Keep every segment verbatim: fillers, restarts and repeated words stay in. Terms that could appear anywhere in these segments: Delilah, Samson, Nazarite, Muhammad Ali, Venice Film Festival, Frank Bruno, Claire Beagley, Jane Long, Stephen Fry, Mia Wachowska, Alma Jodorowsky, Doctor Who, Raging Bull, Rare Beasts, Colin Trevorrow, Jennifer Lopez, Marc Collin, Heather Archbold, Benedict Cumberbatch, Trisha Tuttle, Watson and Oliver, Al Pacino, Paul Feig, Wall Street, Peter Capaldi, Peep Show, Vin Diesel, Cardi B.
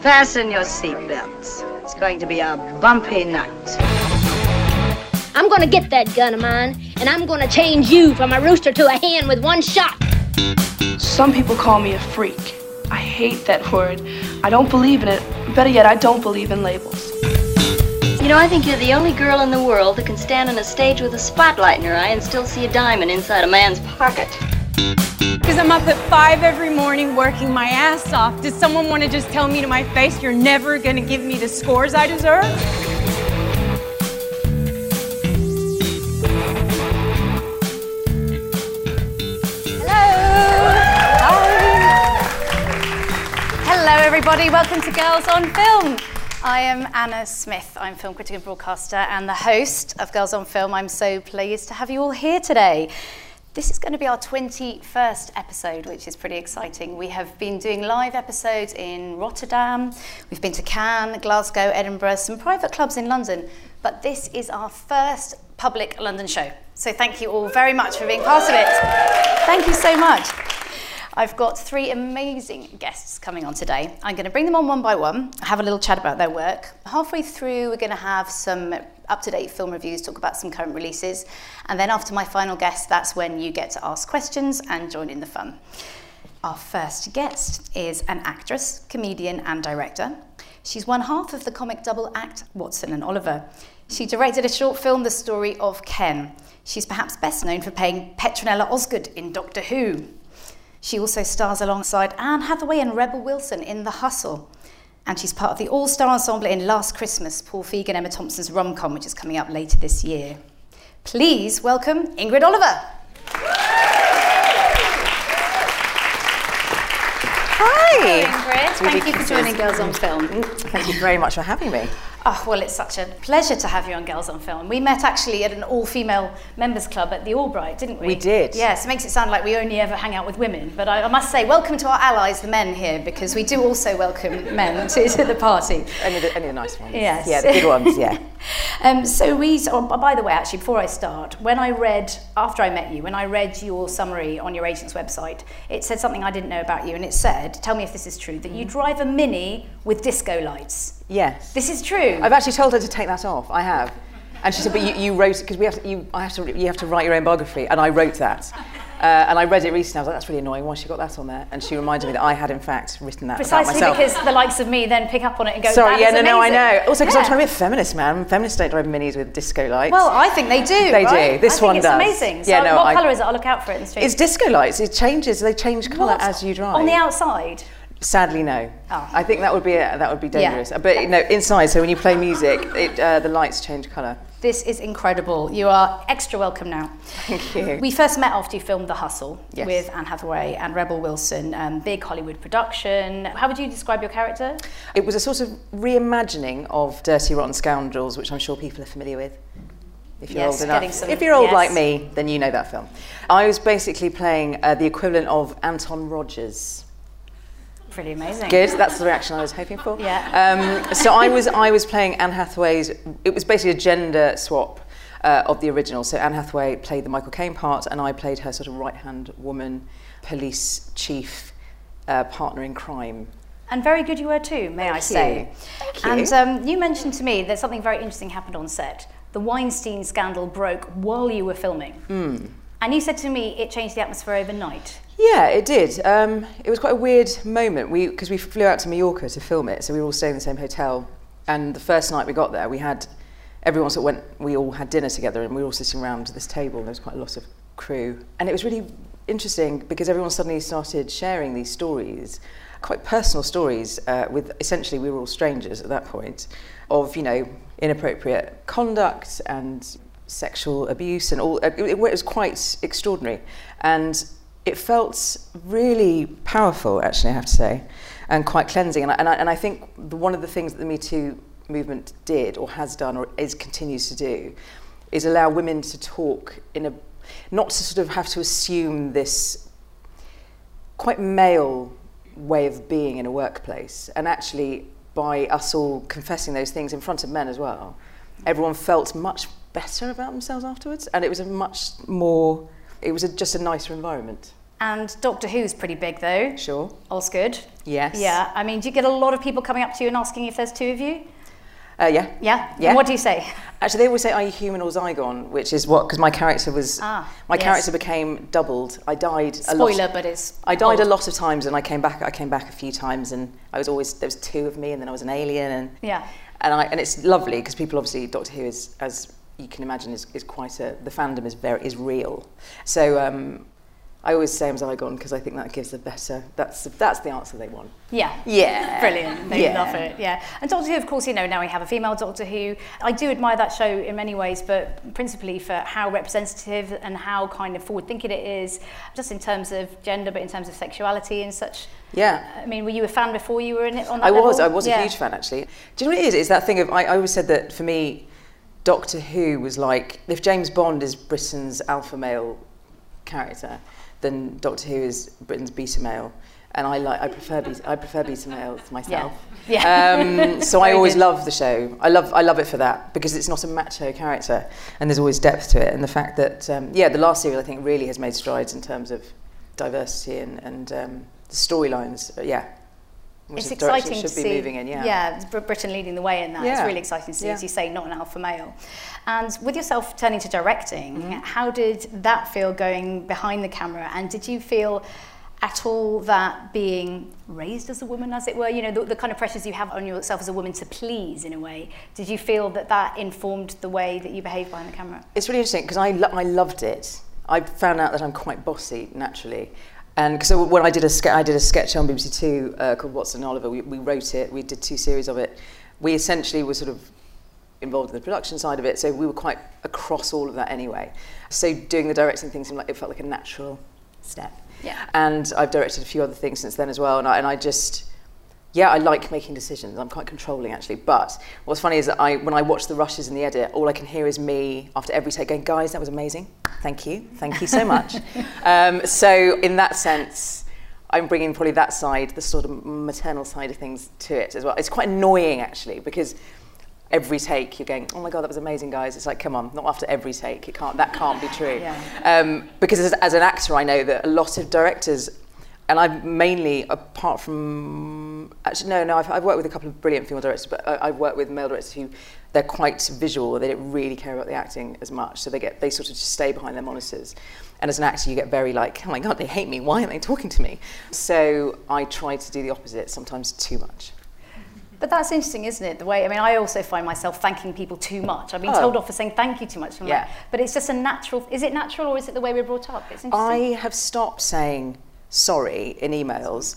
Fasten your seatbelts. It's going to be a bumpy night. I'm going to get that gun of mine, and I'm going to change you from a rooster to a hen with one shot. Some people call me a freak. I hate that word. I don't believe in it. Better yet, I don't believe in labels. You know, I think you're the only girl in the world that can stand on a stage with a spotlight in her eye and still see a diamond inside a man's pocket. Because I'm up at five every morning working my ass off. Does someone want to just tell me to my face, you're never going to give me the scores I deserve? Hello! Hi. Hello, everybody. Welcome to Girls on Film. I am Anna Smith. I'm film critic and broadcaster and the host of Girls on Film. I'm so pleased to have you all here today. This is going to be our twenty-first episode, which is pretty exciting. We have been doing live episodes in Rotterdam, we've been to Cannes, Glasgow, Edinburgh, some private clubs in London, but this is our first public London show. So thank you all very much for being part of it. Thank you so much. I've got three amazing guests coming on today. I'm going to bring them on one by one, have a little chat about their work. Halfway through, we're going to have some up-to-date film reviews, talk about some current releases. And then after my final guest, that's when you get to ask questions and join in the fun. Our first guest is an actress, comedian and director. She's one half of the comic double act Watson and Oliver. She directed a short film, The Story of Ken. She's perhaps best known for playing Petronella Osgood in Doctor Who. She also stars alongside Anne Hathaway and Rebel Wilson in The Hustle. And she's part of the all-star ensemble in Last Christmas, Paul Feig and Emma Thompson's rom-com, which is coming up later this year. Please welcome Ingrid Oliver. Hi. Hi Ingrid, thank you for joining Girls on Film. Thank you very much for having me. Oh, well, it's such a pleasure to have you on Girls on Film. We met actually at an all-female members club at the Albright, didn't we? We did. Yes, it makes it sound like we only ever hang out with women. But I, I must say, welcome to our allies, the men here, because we do also welcome men to, to the party. Only the, only the nice ones. Yes. Yeah, the good ones, yeah. um, so we, oh, by the way, actually, before I start, when I read, after I met you, when I read your summary on your agent's website, it said something I didn't know about you, and it said, tell me if this is true, that you drive a Mini with disco lights. Yes. This is true. I've actually told her to take that off. I have. And she said, but you, you wrote, because we have to, you, I have to, you have to write your own biography. And I wrote that. Uh, and I read it recently. I was like, that's really annoying. Why has she got that on there? And she reminded me that I had, in fact, written that Precisely about myself. Precisely because the likes of me then pick up on it and go, Sorry, that yeah, is no, amazing. Sorry, yeah, no, no, I know. Also, because yeah. I'm trying to be a feminist, man. Feminists don't drive Minis with disco lights. Well, I think they do, They right? do. This I think one it's does. It's amazing. So yeah, no, what I, colour is it? I'll look out for it in the street. It's disco lights. It changes. They change colour what? as you drive. On the outside? Sadly, no. Oh. I think that would be a, that would be dangerous. Yeah. But no, inside. So when you play music, it, uh, the lights change colour. This is incredible. You are extra welcome now. Thank you. We first met after you filmed The Hustle yes. with Anne Hathaway and Rebel Wilson, um, big Hollywood production. How would you describe your character? It was a sort of reimagining of Dirty Rotten Scoundrels, which I'm sure people are familiar with. If you're yes, old enough. Some, if you're old yes. like me, then you know that film. I was basically playing uh, the equivalent of Anton Rogers. Pretty amazing. Good, that's the reaction I was hoping for. Yeah. Um, so I was I was playing Anne Hathaway's, it was basically a gender swap uh, of the original. So Anne Hathaway played the Michael Caine part and I played her sort of right-hand woman, police chief, uh, partner in crime. And very good you were too, may Thank I you. say. Thank you. And um, you mentioned to me that something very interesting happened on set. The Weinstein scandal broke while you were filming. Mm. And you said to me it changed the atmosphere overnight. Yeah, it did. Um, it was quite a weird moment because we, we flew out to Mallorca to film it, so we were all staying in the same hotel. And the first night we got there, we had everyone sort of went. We all had dinner together, and we were all sitting around this table. And there was quite a lot of crew, and it was really interesting because everyone suddenly started sharing these stories, quite personal stories. Uh, with essentially, we were all strangers at that point, of you know inappropriate conduct and sexual abuse and all. It, it was quite extraordinary, and. It felt really powerful, actually, I have to say, and quite cleansing. And I, and I, and I think the, one of the things that the Me Too movement did, or has done, or is continues to do, is allow women to talk in a, not to sort of have to assume this quite male way of being in a workplace. And actually, by us all confessing those things in front of men as well, everyone felt much better about themselves afterwards, and it was a much more, it was a, just a nicer environment. And Doctor Who's pretty big, though. Sure. Osgood. Yes. Yeah. I mean, do you get a lot of people coming up to you and asking if there's two of you? Uh, yeah. Yeah? Yeah. And what do you say? Actually, they always say, are you human or Zygon? Which is what, because my character was, ah, my yes. character became doubled. I died Spoiler, a lot. Of, but it's I died old. a lot of times, and I came back, I came back a few times, and I was always, there was two of me, and then I was an alien. And, yeah. And, I, and it's lovely, because people obviously, Doctor Who is, as you can imagine, is, is quite a, the fandom is very, is real. So, um, I always say I'm Zygon because I think that gives a better, that's that's the answer they want. Yeah. Yeah. Brilliant. They yeah. love it. Yeah. And Doctor Who, of course, you know, now we have a female Doctor Who. I do admire that show in many ways, but principally for how representative and how kind of forward-thinking it is, just in terms of gender, but in terms of sexuality and such. Yeah. I mean, were you a fan before you were in it on that I level? was. I was yeah. a huge fan, actually. Do you know what it is? It's that thing of, I, I always said that for me, Doctor Who was like, if James Bond is Britain's alpha male character, then Doctor Who is Britain's beta male, and I like I prefer beta, I prefer beta males myself. Yeah. yeah. Um, so I always love the show. I love I love it for that, because it's not a macho character, and there's always depth to it. And the fact that um, yeah, the last series I think really has made strides in terms of diversity and and um, the storylines. Yeah. Which it's exciting should to see, be moving in, yeah. yeah, Britain leading the way in that. Yeah. It's really exciting to see, yeah. as you say, not an alpha male. And with yourself turning to directing, mm-hmm. how did that feel going behind the camera? And did you feel at all that being raised as a woman, as it were, you know, the, the kind of pressures you have on yourself as a woman to please, in a way, did you feel that that informed the way that you behave behind the camera? It's really interesting, because I, lo I loved it. I found out that I'm quite bossy, naturally. And so when I did a, I did a sketch on B B C Two uh, called Watson and Oliver, we, we wrote it, we did two series of it. We essentially were sort of involved in the production side of it, so we were quite across all of that anyway. So doing the directing thing seemed like, it felt like a natural step. Yeah. And I've directed a few other things since then as well, and I, and I just, yeah, I like making decisions. I'm quite controlling, actually. But what's funny is that I, when I watch the rushes in the edit, all I can hear is me after every take going, guys, that was amazing. Thank you. Thank you so much. um, so in that sense, I'm bringing probably that side, the sort of maternal side of things to it as well. It's quite annoying, actually, because every take you're going, oh my God, that was amazing, guys. It's like, come on, not after every take. It can't, that can't be true. Yeah. Um, because as, as an actor, I know that a lot of directors, and I've mainly, apart from, actually, no, no, I've, I've worked with a couple of brilliant female directors, but I, I've worked with male directors who, they're quite visual, they don't really care about the acting as much, so they get, they sort of just stay behind their monitors. And as an actor, you get very like, oh my God, they hate me, why aren't they talking to me? So I try to do the opposite, sometimes too much. But that's interesting, isn't it? The way, I mean, I also find myself thanking people too much. I've been oh. told off for saying thank you too much. Yeah. Like, but it's just a natural, is it natural or is it the way we're brought up? It's interesting. I have stopped saying sorry in emails,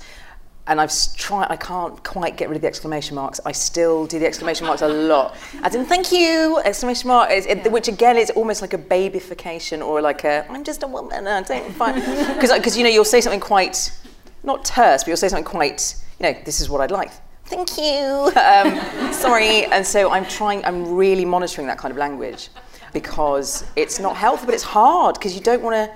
and I've tried, I can't quite get rid of the exclamation marks. I still do the exclamation marks a lot, as in thank you exclamation mark, it, yeah. which again is almost like a babification, or like a I'm just a woman, I don't find, because you know, you'll say something quite not terse, but you'll say something quite, you know, this is what I'd like, thank you, um, sorry. And so I'm trying, I'm really monitoring that kind of language, because it's not healthy, but it's hard, because you don't want to,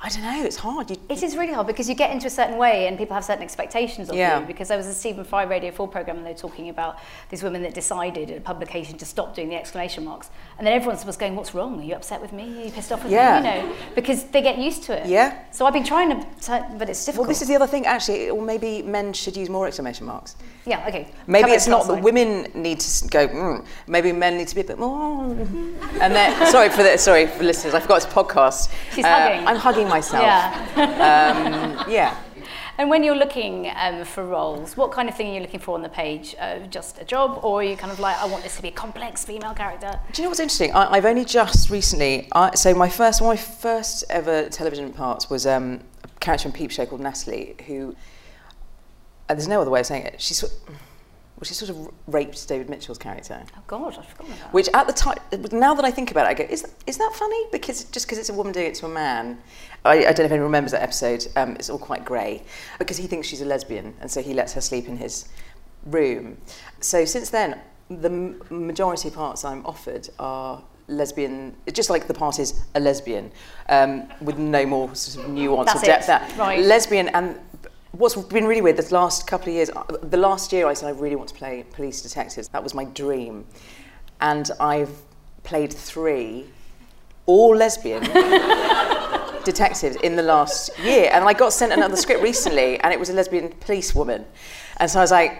I don't know, it's hard. You, it is really hard, because you get into a certain way and people have certain expectations of yeah. you. Because there was a Stephen Fry Radio four programme and they were talking about these women that decided at a publication to stop doing the exclamation marks. And then everyone was going, what's wrong? Are you upset with me? Are you pissed off with yeah. me? You know, because they get used to it. Yeah. So I've been trying to, but it's difficult. Well, this is the other thing, actually, or maybe men should use more exclamation marks. Yeah, okay. Maybe Come it's not that women need to go, mm. maybe men need to be a bit more. and then, sorry for the, sorry for listeners, I forgot it's a podcast. She's uh, hugging. I'm hugging myself. Yeah. um, yeah. And when you're looking um, for roles, what kind of thing are you looking for on the page? Uh, just a job, or are you kind of like, I want this to be a complex female character? Do you know what's interesting? I, I've only just recently, I, so my first, one of my first ever television parts was um, a character in Peep Show called Natalie, who, uh, there's no other way of saying it, she's, well, she sort of raped David Mitchell's character. Oh God, I forgot about that. Which at the time, now that I think about it, I go, is that, is that funny? Because just because it's a woman doing it to a man. I, I don't know if anyone remembers that episode. Um, it's all quite grey. Because he thinks she's a lesbian, and so he lets her sleep in his room. So since then, the m majority of parts I'm offered are lesbian, just like the part is a lesbian, um, with no more sort of nuance That's or depth. It. That right. Lesbian and... What's been really weird this last couple of years, the last year I said I really want to play police detectives. That was my dream. And I've played three, all lesbian, detectives in the last year, and I got sent another script recently, and it was a lesbian police woman, and so I was like,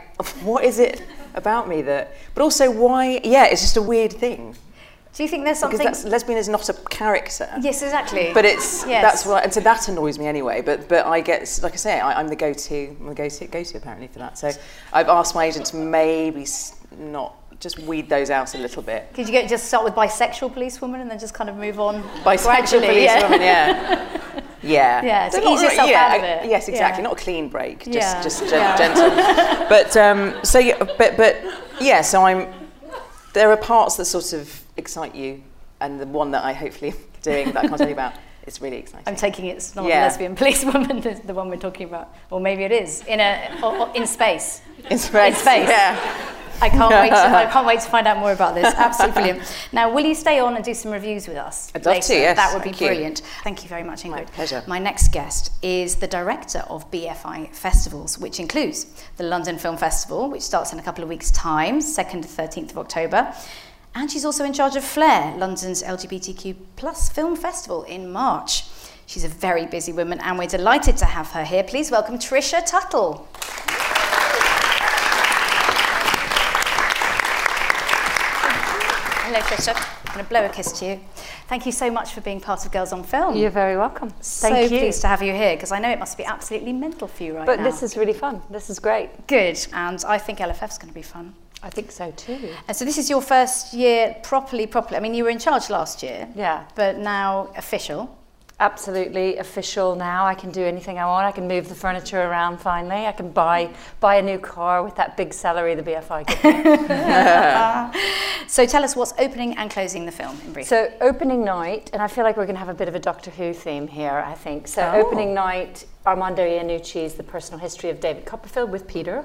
what is it about me that? But also, why? Yeah, it's just a weird thing. Do you think there's something? Because that's, lesbian is not a character. Yes, exactly. But it's yes. that's what, and so that annoys me anyway. But but I get, like I say, I, I'm the go-to, I'm the go-to, go-to apparently for that. So I've asked my agent to maybe not. Just weed those out a little bit. Could you get, just start with bisexual policewoman and then just kind of move on bisexual policewoman, yeah. yeah. Yeah. Yeah, to ease yourself yeah, out of it. I, yes, exactly. Yeah. Not a clean break, just, yeah. just gen yeah. gentle. But, um, so yeah, but, but, yeah, so I'm, there are parts that sort of excite you, and the one that I hopefully am doing that I can't tell you about. It's really exciting. I'm taking it's not yeah. a lesbian policewoman, the, the one we're talking about. Or maybe it is, in, a, or, or in space. In space. In space, yeah. I can't wait. To, I can't wait to find out more about this. Absolutely brilliant. Now, will you stay on and do some reviews with us? I'd love later? to. Yes, that would Thank be brilliant. You. Thank you very much, Ingrid. My pleasure. My next guest is the director of B F I festivals, which includes the London Film Festival, which starts in a couple of weeks' time, second to thirteenth of October, and she's also in charge of Flare, London's L G B T Q plus film festival in March. She's a very busy woman, and we're delighted to have her here. Please welcome Trisha Tuttle. Hello, Trisha. I'm going to blow a kiss to you. Thank you so much for being part of Girls on Film. You're very welcome. Thank so you. So pleased to have you here, because I know it must be absolutely mental for you right but now. But this is really fun. This is great. Good. And I think L F F's going to be fun. I think so too. And so this is your first year properly, properly. I mean, you were in charge last year. Yeah. But now official. Absolutely official now. I can do anything I want. I can move the furniture around finally. I can buy buy a new car with that big salary the B F I gives me. So tell us what's opening and closing the film in brief. So opening night, and I feel like we're going to have a bit of a Doctor Who theme here, I think. So oh. opening night, Armando Iannucci's The Personal History of David Copperfield with Peter.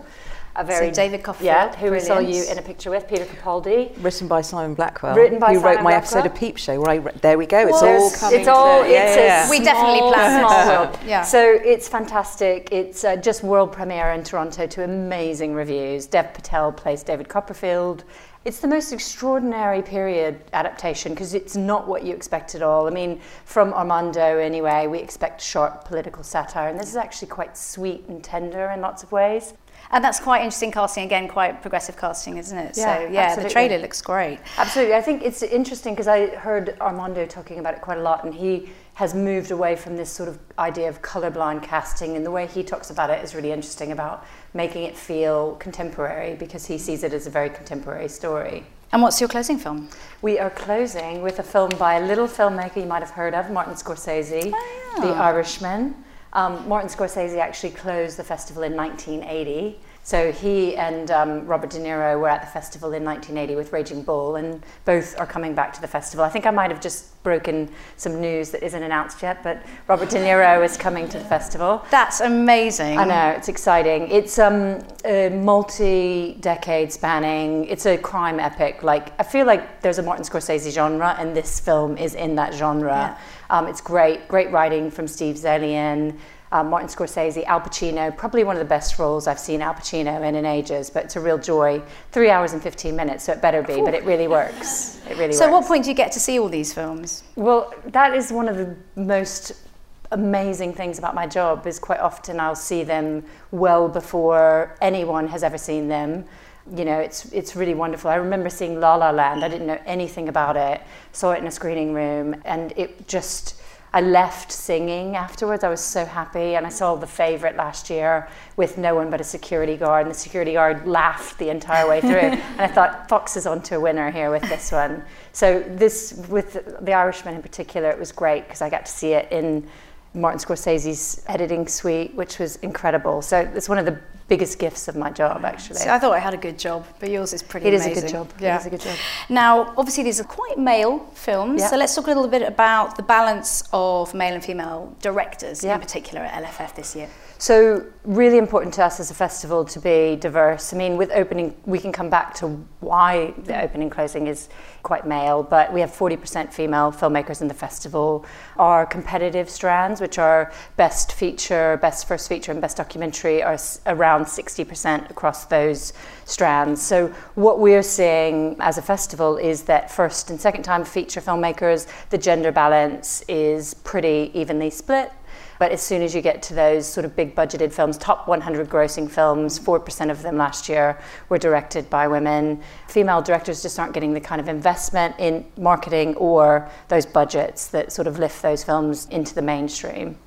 A very so David Copperfield, yeah, who brilliant. we saw you in a picture with, Peter Capaldi. Written by Simon Blackwell. Written by who Simon wrote my Blackwell. episode of Peep Show. Where I there we go. Well, it's all coming. It's all. It's yeah, yeah. We definitely planned it. Small yeah. So it's fantastic. It's uh, just world premiere in Toronto to amazing reviews. Dev Patel plays David Copperfield. It's the most extraordinary period adaptation because it's not what you expect at all. I mean, from Armando anyway, we expect sharp political satire, and this is actually quite sweet and tender in lots of ways. And that's quite interesting casting, again, quite progressive casting, isn't it? Yeah, so, yeah, absolutely. The trailer looks great. Absolutely. I think it's interesting because I heard Armando talking about it quite a lot, and he has moved away from this sort of idea of colorblind casting, and the way he talks about it is really interesting about making it feel contemporary because he sees it as a very contemporary story. And what's your closing film? We are closing with a film by a little filmmaker you might have heard of, Martin Scorsese, oh, yeah. The Irishman. Um, Martin Scorsese actually closed the festival in nineteen eighty. So he and um, Robert De Niro were at the festival in nineteen eighty with Raging Bull, and both are coming back to the festival. I think I might have just broken some news that isn't announced yet, but Robert De Niro is coming to the festival. That's amazing. I know, it's exciting. It's um, a multi-decade spanning, it's a crime epic. Like, I feel like there's a Martin Scorsese genre, and this film is in that genre. Yeah. Um, it's great, great writing from Steve Zalian, uh, Martin Scorsese, Al Pacino, probably one of the best roles I've seen Al Pacino in in ages, but it's a real joy. Three hours and fifteen minutes, so it better be, Ooh. but it really works. It really so works. So what point do you get to see all these films? Well, that is one of the most amazing things about my job, is quite often I'll see them well before anyone has ever seen them. You know, it's it's really wonderful. I remember seeing La La Land. I didn't know anything about it. Saw it in a screening room, and it just, I left singing afterwards. I was so happy, and I saw The Favourite last year with no one but a security guard, and the security guard laughed the entire way through. And I thought, Fox is onto a winner here with this one. So this, with The Irishman in particular, it was great because I got to see it in Martin Scorsese's editing suite, which was incredible. So it's one of the biggest gifts of my job, actually. See, I thought I had a good job, but yours is pretty it amazing. It is a good job. Yeah. It is a good job. Now, obviously, these are quite male films, yeah. so let's talk a little bit about the balance of male and female directors, yeah. in particular at L F F this year. So really important to us as a festival to be diverse. I mean, with opening, we can come back to why the opening closing is quite male, but we have forty percent female filmmakers in the festival. Our competitive strands, which are best feature, best first feature and best documentary, are around sixty percent across those strands. So what we're seeing as a festival is that first and second time feature filmmakers, the gender balance is pretty evenly split. But as soon as you get to those sort of big budgeted films, top one hundred grossing films, four percent of them last year were directed by women. Female directors just aren't getting the kind of investment in marketing or those budgets that sort of lift those films into the mainstream.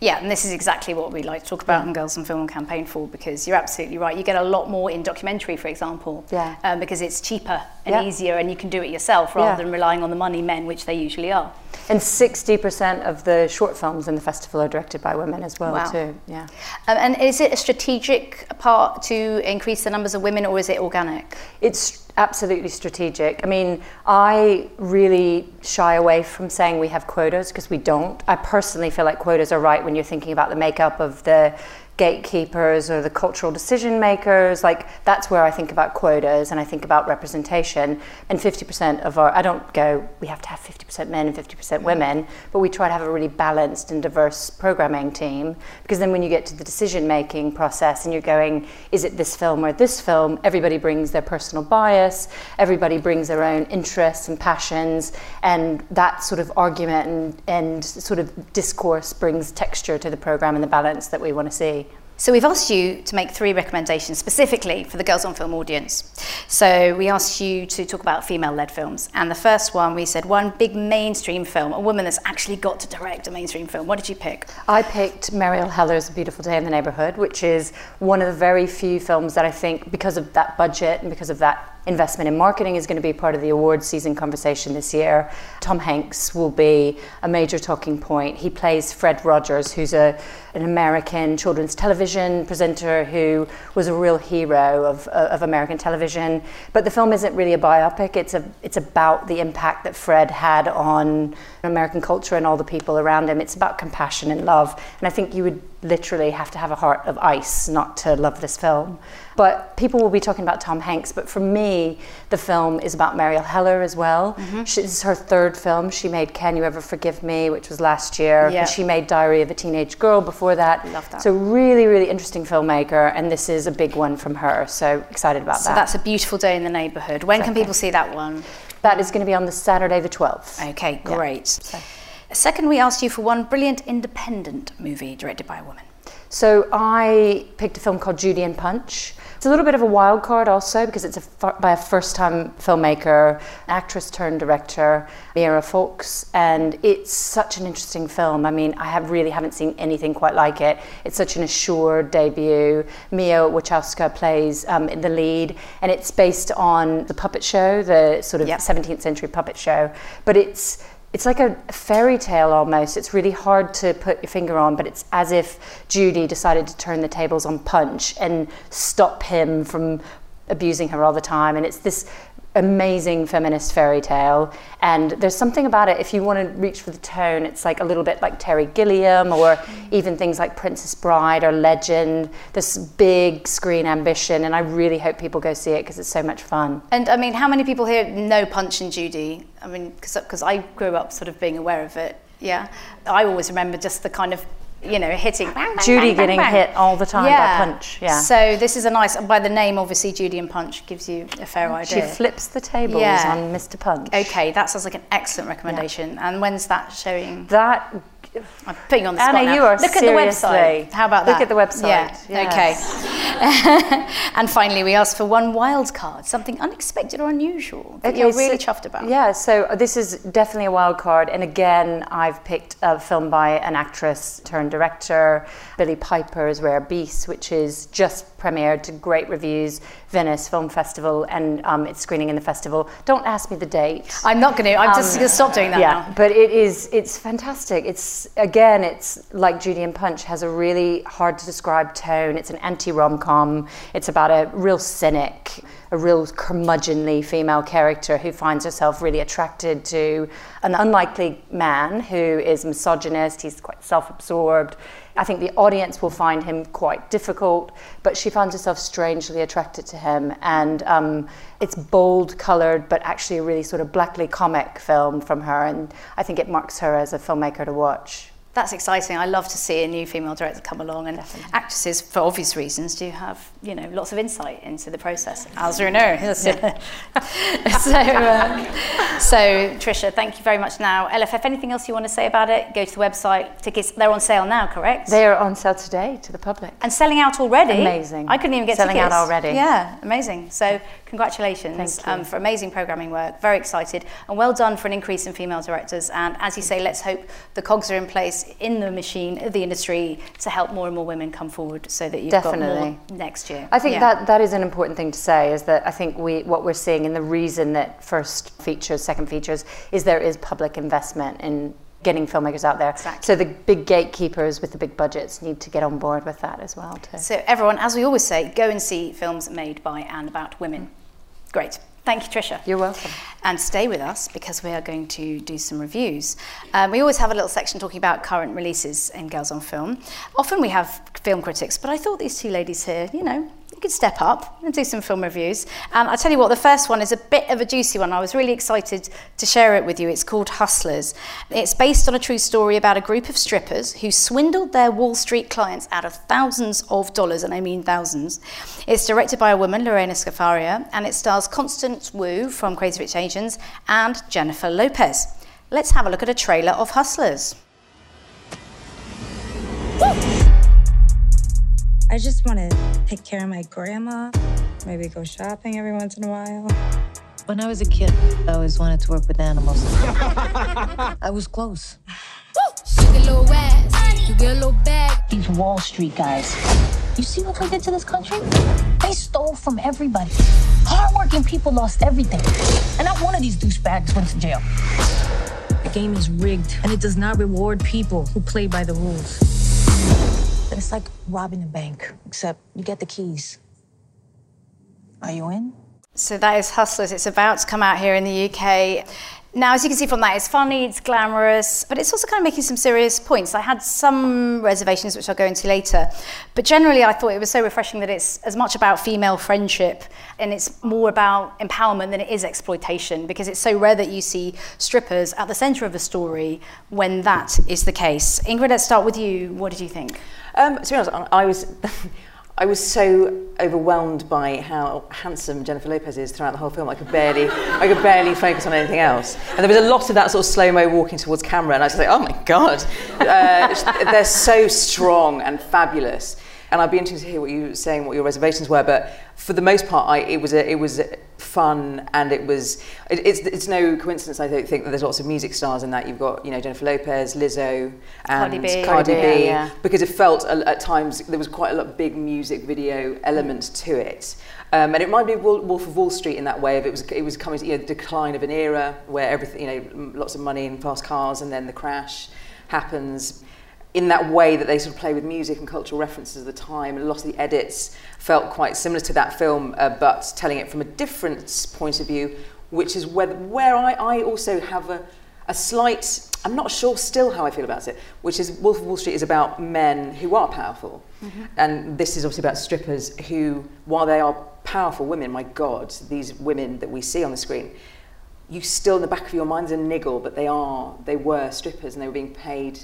Yeah, and this is exactly what we like to talk about in Girls in Film Campaign for, because you're absolutely right. You get a lot more in documentary, for example, yeah. um, because it's cheaper and yeah. easier and you can do it yourself rather yeah. than relying on the money men, which they usually are. And sixty percent of the short films in the festival are directed by women as well, wow. too. Yeah. Um, and is it a strategic part to increase the numbers of women, or is it organic? It's absolutely strategic. I mean, I really shy away from saying we have quotas, because we don't. I personally feel like quotas are right when you're thinking about the makeup of the gatekeepers or the cultural decision makers. Like, that's where I think about quotas and I think about representation. And fifty percent of our, I don't go, we have to have fifty percent men and fifty percent women, but we try to have a really balanced and diverse programming team, because then when you get to the decision making process and you're going, is it this film or this film, everybody brings their personal bias, everybody brings their own interests and passions, and that sort of argument and, and sort of discourse brings texture to the program and the balance that we want to see. So we've asked you to make three recommendations specifically for the Girls on Film audience. So we asked you to talk about female-led films. And the first one, we said one big mainstream film, a woman that's actually got to direct a mainstream film. What did you pick? I picked Mariel Heller's A Beautiful Day in the Neighborhood, which is one of the very few films that I think, because of that budget and because of that investment in marketing, is going to be part of the awards season conversation this year. Tom Hanks will be a major talking point. He plays Fred Rogers, who's a an American children's television presenter who was a real hero of of American television. But the film isn't really a biopic. It's a it's about the impact that Fred had on American culture and all the people around him. It's about compassion and love. And I think you would literally have to have a heart of ice not to love this film. But people will be talking about Tom Hanks, but for me, the film is about Mariel Heller as well. Mm-hmm. She, this is her third film. She made Can You Ever Forgive Me, which was last year. Yeah. And she made Diary of a Teenage Girl before that. Love that. So really, really interesting filmmaker, and this is a big one from her. So excited about so that. So that's A Beautiful Day in the Neighborhood. When okay. can people see that one? That is going to be on the Saturday the twelfth. Okay, great. Yeah. So. Second, we asked you for one brilliant independent movie directed by a woman. So I picked a film called Judy and Punch. It's a little bit of a wild card also, because it's a, by a first-time filmmaker, actress-turned-director, Mira Fawkes, and it's such an interesting film. I mean, I have really haven't seen anything quite like it. It's such an assured debut. Mia Wachowska plays um, the lead, and it's based on the puppet show, the sort of yep. seventeenth century puppet show. But it's... It's like a fairy tale almost. It's really hard to put your finger on, but it's as if Judy decided to turn the tables on Punch and stop him from abusing her all the time. And it's this amazing feminist fairy tale, and there's something about it, if you want to reach for the tone, it's like a little bit like Terry Gilliam, or even things like Princess Bride or Legend, this big screen ambition, and I really hope people go see it because it's so much fun. And I mean, how many people here know Punch and Judy? I mean, because I grew up sort of being aware of it. Yeah, I always remember just the kind of, you know, hitting bang, bang, Judy bang, getting bang, bang. hit all the time yeah. by Punch. Yeah. So this is a nice, by the name obviously, Judy and Punch gives you a fair idea. She flips the tables yeah. on Mister Punch. Okay, that sounds like an excellent recommendation. Yeah. And when's that showing? That I'm putting you on the Anna, spot now. You are Look seriously. At the website. How about that? Look at the website. Yeah. Yes. Okay. And finally, we asked for one wild card, something unexpected or unusual that okay, you're really so, chuffed about. Yeah. So this is definitely a wild card, and again, I've picked a film by an actress turned director, Billy Piper's Rare Beasts, which is just premiered to great reviews, Venice Film Festival, and um, it's screening in the festival. Don't ask me the date. I'm not going to. I'm um, just going to stop doing that yeah, now. But it is. It's fantastic. It's Again, it's like Judy and Punch, has a really hard to describe tone. It's an anti-rom-com. It's about a real cynic, a real curmudgeonly female character who finds herself really attracted to an unlikely man who is misogynist. He's quite self-absorbed. I think the audience will find him quite difficult, but she finds herself strangely attracted to him. And um, it's bold coloured, but actually a really sort of blackly comic film from her. And I think it marks her as a filmmaker to watch. That's exciting. I love to see a new female director come along, and Definitely. actresses, for obvious reasons, do have, you know, lots of insight into the process, as you know. Yeah. so, um, so, Trisha, thank you very much. Now, L F F, anything else you want to say about it? Go to the website. Tickets, they're on sale now, correct? They are on sale today to the public. And selling out already. Amazing. I couldn't even get selling tickets. Selling out already. Yeah, amazing. So, congratulations um, for amazing programming work. Very excited. And well done for an increase in female directors. And as you say, let's hope the cogs are in place in the machine of the industry to help more and more women come forward, so that you've Definitely. got more next year. I think yeah. that that is an important thing to say, is that I think we what we're seeing, and the reason that first features, second features, is there is public investment in getting filmmakers out there. Exactly. So the big gatekeepers with the big budgets need to get on board with that as well too. So everyone, as we always say, go and see films made by and about women. Great. Thank you, Trisha. You're welcome. And stay with us, because we are going to do some reviews. Um, we always have a little section talking about current releases in Girls on Film. Often we have film critics, but I thought these two ladies here, you know, you could step up and do some film reviews. And I tell you what, the first one is a bit of a juicy one. I was really excited to share it with you. It's called Hustlers. It's based on a true story about a group of strippers who swindled their Wall Street clients out of thousands of dollars, and I mean thousands. It's directed by a woman, Lorena Scafaria, and it stars Constant Wu from Crazy Rich Asians and Jennifer Lopez. Let's have a look at a trailer of Hustlers. I just want to take care of my grandma, maybe go shopping every once in a while. When I was a kid, I always wanted to work with animals. I was close. These Wall Street guys, you see what they did to this country? They stole from everybody. Hardworking people lost everything. And not one of these douchebags went to jail. The game is rigged, and it does not reward people who play by the rules. It's like robbing a bank, except you get the keys. Are you in? So that is Hustlers. It's about to come out here in the U K. Now, as you can see from that, it's funny, it's glamorous, but it's also kind of making some serious points. I had some reservations, which I'll go into later, but generally I thought it was so refreshing that it's as much about female friendship, and it's more about empowerment than it is exploitation, because it's so rare that you see strippers at the centre of a story when that is the case. Ingrid, let's start with you. What did you think? Um, to be honest, I was... I was so overwhelmed by how handsome Jennifer Lopez is throughout the whole film. I could barely, I could barely focus on anything else. And there was a lot of that sort of slow-mo walking towards camera, and I was like, oh my God. Uh, they're so strong and fabulous. And I'd be interested to hear what you were saying, what your reservations were, but for the most part, I, it was a, it was a fun, and it was, it, it's, it's no coincidence, I think, that there's lots of music stars in that. You've got, you know, Jennifer Lopez, Lizzo, and Cardi B, Cardi B, B yeah. because it felt, at times, there was quite a lot of big music video elements mm. to it. Um, and it reminded me of Wolf of Wall Street in that way. Of it was it was coming to, you know, the decline of an era where everything, you know, lots of money and fast cars, and then the crash happens. In that way that they sort of play with music and cultural references of the time, and a lot of the edits felt quite similar to that film, uh, but telling it from a different point of view, which is where, where I, I also have a, a slight, I'm not sure still how I feel about it, which is Wolf of Wall Street is about men who are powerful. Mm-hmm. And this is obviously about strippers who, while they are powerful women, my God, these women that we see on the screen, you still in the back of your mind's a niggle, but they are, they were strippers, and they were being paid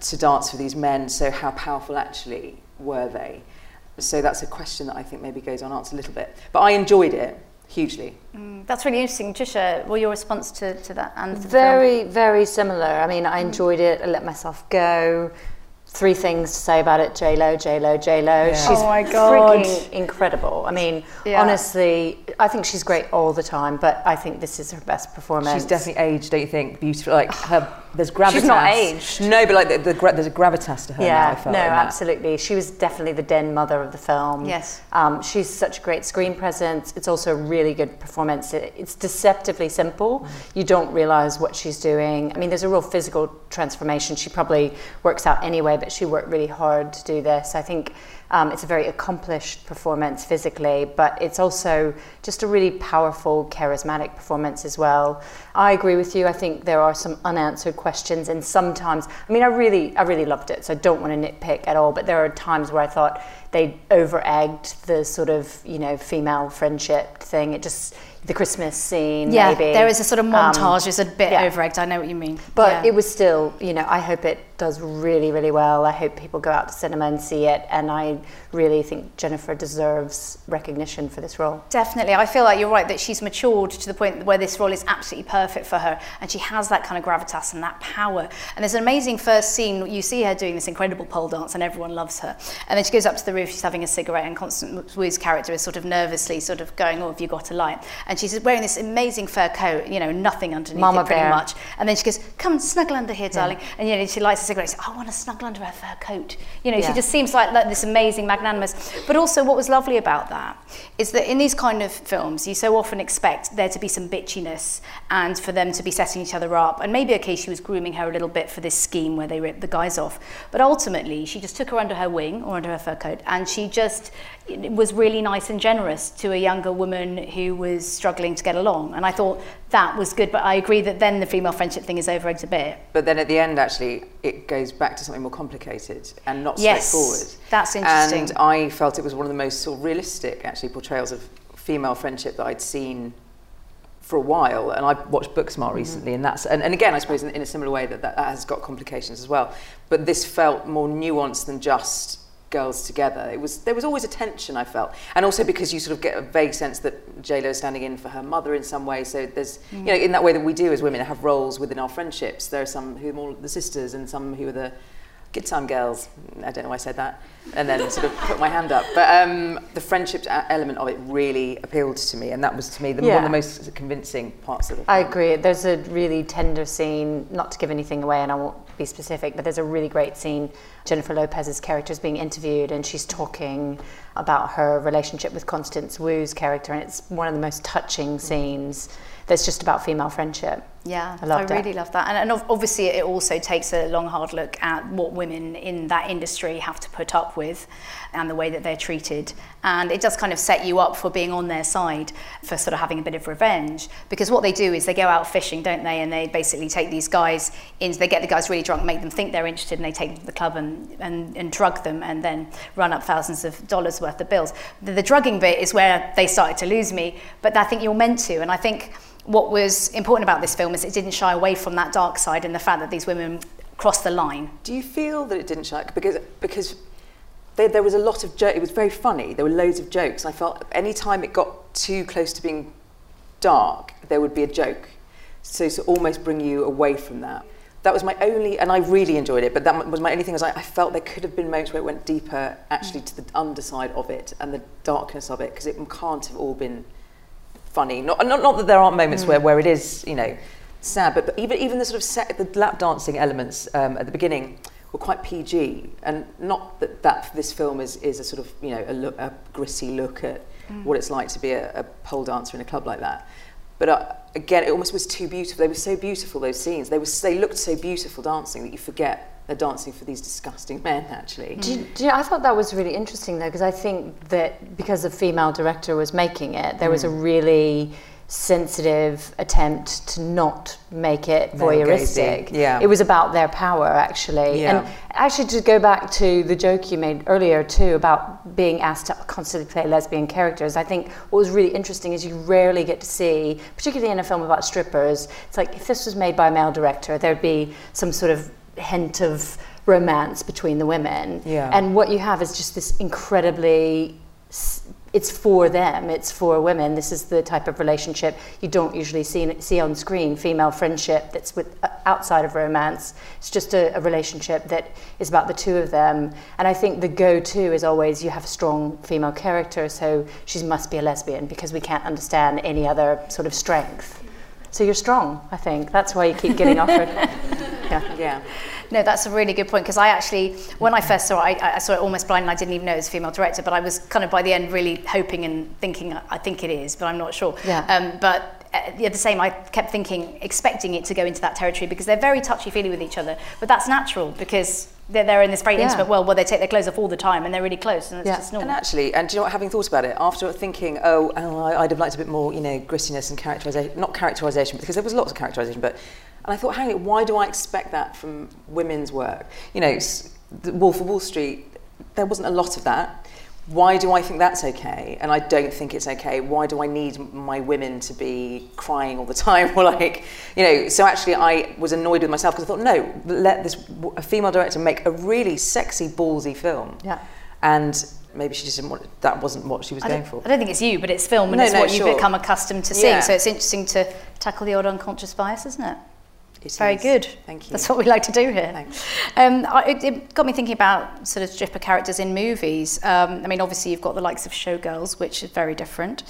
to dance for these men, so how powerful actually were they? So that's a question that I think maybe goes unanswered a little bit. But I enjoyed it hugely. Mm, that's really interesting. Trisha, what your response to, to that? And to very, very similar. I mean, I enjoyed it, I let myself go. Three things to say about it: J-Lo, J-Lo, J-Lo. Yeah. She's oh my God. freaking incredible. I mean, yeah. honestly, I think she's great all the time, but I think this is her best performance. She's definitely aged, don't you think? Beautiful, like her. There's gravitas. She's not aged. No, but like the, the gra there's a gravitas to her. Yeah, now, I felt, no, absolutely. She was definitely the den mother of the film. Yes. Um, she's such a great screen presence. It's also a really good performance. It, it's deceptively simple. Mm. You don't realise what she's doing. I mean, there's a real physical transformation. She probably works out anyway, but she worked really hard to do this. I think Um, it's a very accomplished performance physically, but it's also just a really powerful, charismatic performance as well. I agree with you. I think there are some unanswered questions, and sometimes, I mean, I really, I really loved it, so I don't want to nitpick at all, but there are times where I thought they over-egged the sort of, you know, female friendship thing. It just, the Christmas scene, yeah, maybe. Yeah, there is a sort of montage. Um, it's a bit yeah. over-egged. I know what you mean. But yeah. it was still, you know, I hope it does really, really well. I hope people go out to cinema and see it. And I really think Jennifer deserves recognition for this role. Definitely. I feel like you're right that she's matured to the point where this role is absolutely perfect for her. And she has that kind of gravitas and that power. And there's an amazing first scene. You see her doing this incredible pole dance and everyone loves her. And then she goes up to the roof, she's having a cigarette, and Constance Wu's character is sort of nervously sort of going, oh, have you got a light? And she's wearing this amazing fur coat, you know, nothing underneath Mama it pretty bear. much. And then she goes, come and snuggle under here, darling. Yeah. And, you know, she lights a cigarette. She says, I want to snuggle under her fur coat. You know, yeah. she just seems like, like this amazing magnanimous. But also what was lovely about that is that in these kind of films, you so often expect there to be some bitchiness and for them to be setting each other up. And maybe, okay, she was grooming her a little bit for this scheme where they ripped the guys off. But ultimately, she just took her under her wing or under her fur coat, and she just was really nice and generous to a younger woman who was struggling to get along. And I thought that was good, but I agree that then the female friendship thing is over-egged a bit. But then at the end, actually, it goes back to something more complicated and not yes, straightforward. That's interesting. And I felt it was one of the most sort of realistic, actually, portrayals of female friendship that I'd seen for a while. And I watched Booksmart recently, mm-hmm. and that's and, and again, I suppose in, in a similar way that, that that has got complications as well. But this felt more nuanced than just girls together. It was, there was always a tension, I felt, and also because you sort of get a vague sense that J Lo is standing in for her mother in some way. So there's, mm. you know, in that way that we do as women have roles within our friendships. There are some who are more the sisters, and some who are the good time girls. I don't know why I said that, and then sort of put my hand up. But um, the friendship element of it really appealed to me, and that was to me the, yeah. one of the most convincing parts of it. I agree. There's a really tender scene, not to give anything away, and I won't be specific, but there's a really great scene. Jennifer Lopez's character is being interviewed, and she's talking about her relationship with Constance Wu's character, and it's one of the most touching scenes that's just about female friendship. Yeah, I, I really love that. And, and obviously it also takes a long, hard look at what women in that industry have to put up with and the way that they're treated. And it does kind of set you up for being on their side, for sort of having a bit of revenge. Because what they do is they go out fishing, don't they? And they basically take these guys in, they get the guys really drunk, make them think they're interested, and they take them to the club and, and, and drug them and then run up thousands of dollars worth of bills. The, the drugging bit is where they started to lose me, but I think you're meant to. And I think what was important about this film is it didn't shy away from that dark side and the fact that these women crossed the line. Do you feel that it didn't shy? Because, because they, there was a lot of jokes. It was very funny. There were loads of jokes. I felt any time it got too close to being dark, there would be a joke. So to so almost bring you away from that. That was my only, and I really enjoyed it, but that was my only thing. Was I, I felt there could have been moments where it went deeper, actually, to the underside of it and the darkness of it, because it can't have all been funny. Not, not, not that there aren't moments mm. where, where it is, you know, sad, but, but even even the sort of set, the lap dancing elements um, at the beginning were quite P G, and not that, that this film is, is a sort of, you know, a, look, a gritty look at mm. what it's like to be a, a pole dancer in a club like that. But uh, again, it almost was too beautiful. They were so beautiful, those scenes. They, were, they looked so beautiful dancing that you forget they're dancing for these disgusting men, actually. Mm. Do you, do you, I thought that was really interesting, though, because I think that because a female director was making it, there mm. was a really sensitive attempt to not make it voyeuristic. Yeah. It was about their power, actually. Yeah. And actually, to go back to the joke you made earlier, too, about being asked to constantly play lesbian characters, I think what was really interesting is you rarely get to see, particularly in a film about strippers, it's like if this was made by a male director, there'd be some sort of hint of romance between the women. Yeah. And what you have is just this incredibly, it's for them, it's for women. This is the type of relationship you don't usually see, see on screen, female friendship that's with uh, outside of romance. It's just a, a relationship that is about the two of them. And I think the go-to is always you have a strong female character, so she must be a lesbian because we can't understand any other sort of strength. So you're strong, I think. That's why you keep getting offered. Yeah. Yeah. No, that's a really good point, because I actually, when I first saw it, I, I saw it almost blind, and I didn't even know it was a female director, but I was kind of by the end really hoping and thinking, I think it is, but I'm not sure. Yeah. Um, but yeah, the same, I kept thinking, expecting it to go into that territory, because they're very touchy-feely with each other. But that's natural, because they're, they're in this very yeah. intimate world where they take their clothes off all the time and they're really close, and it's yeah. just normal. And actually, and do you know what, having thought about it, after thinking, oh, oh, I'd have liked a bit more, you know, grittiness and characterisation, not characterisation, because there was lots of characterisation, but, and I thought, hang on, why do I expect that from women's work? You know, the Wolf of Wall Street, there wasn't a lot of that. Why do I think that's okay? And I don't think it's okay. Why do I need my women to be crying all the time? Or like, you know, so actually I was annoyed with myself because I thought, no, let this a female director make a really sexy, ballsy film. Yeah. And maybe she just didn't want it. That wasn't what she was I going for. I don't think it's you, but it's film, and no, it's no, what sure. you've become accustomed to seeing. Yeah. So it's interesting to tackle the odd unconscious bias, isn't it? It Very is. Good. Thank you. That's what we like to do here. Thanks. Um, I, it, it got me thinking about sort of stripper characters in movies. Um, I mean, obviously you've got the likes of Showgirls, which is very different.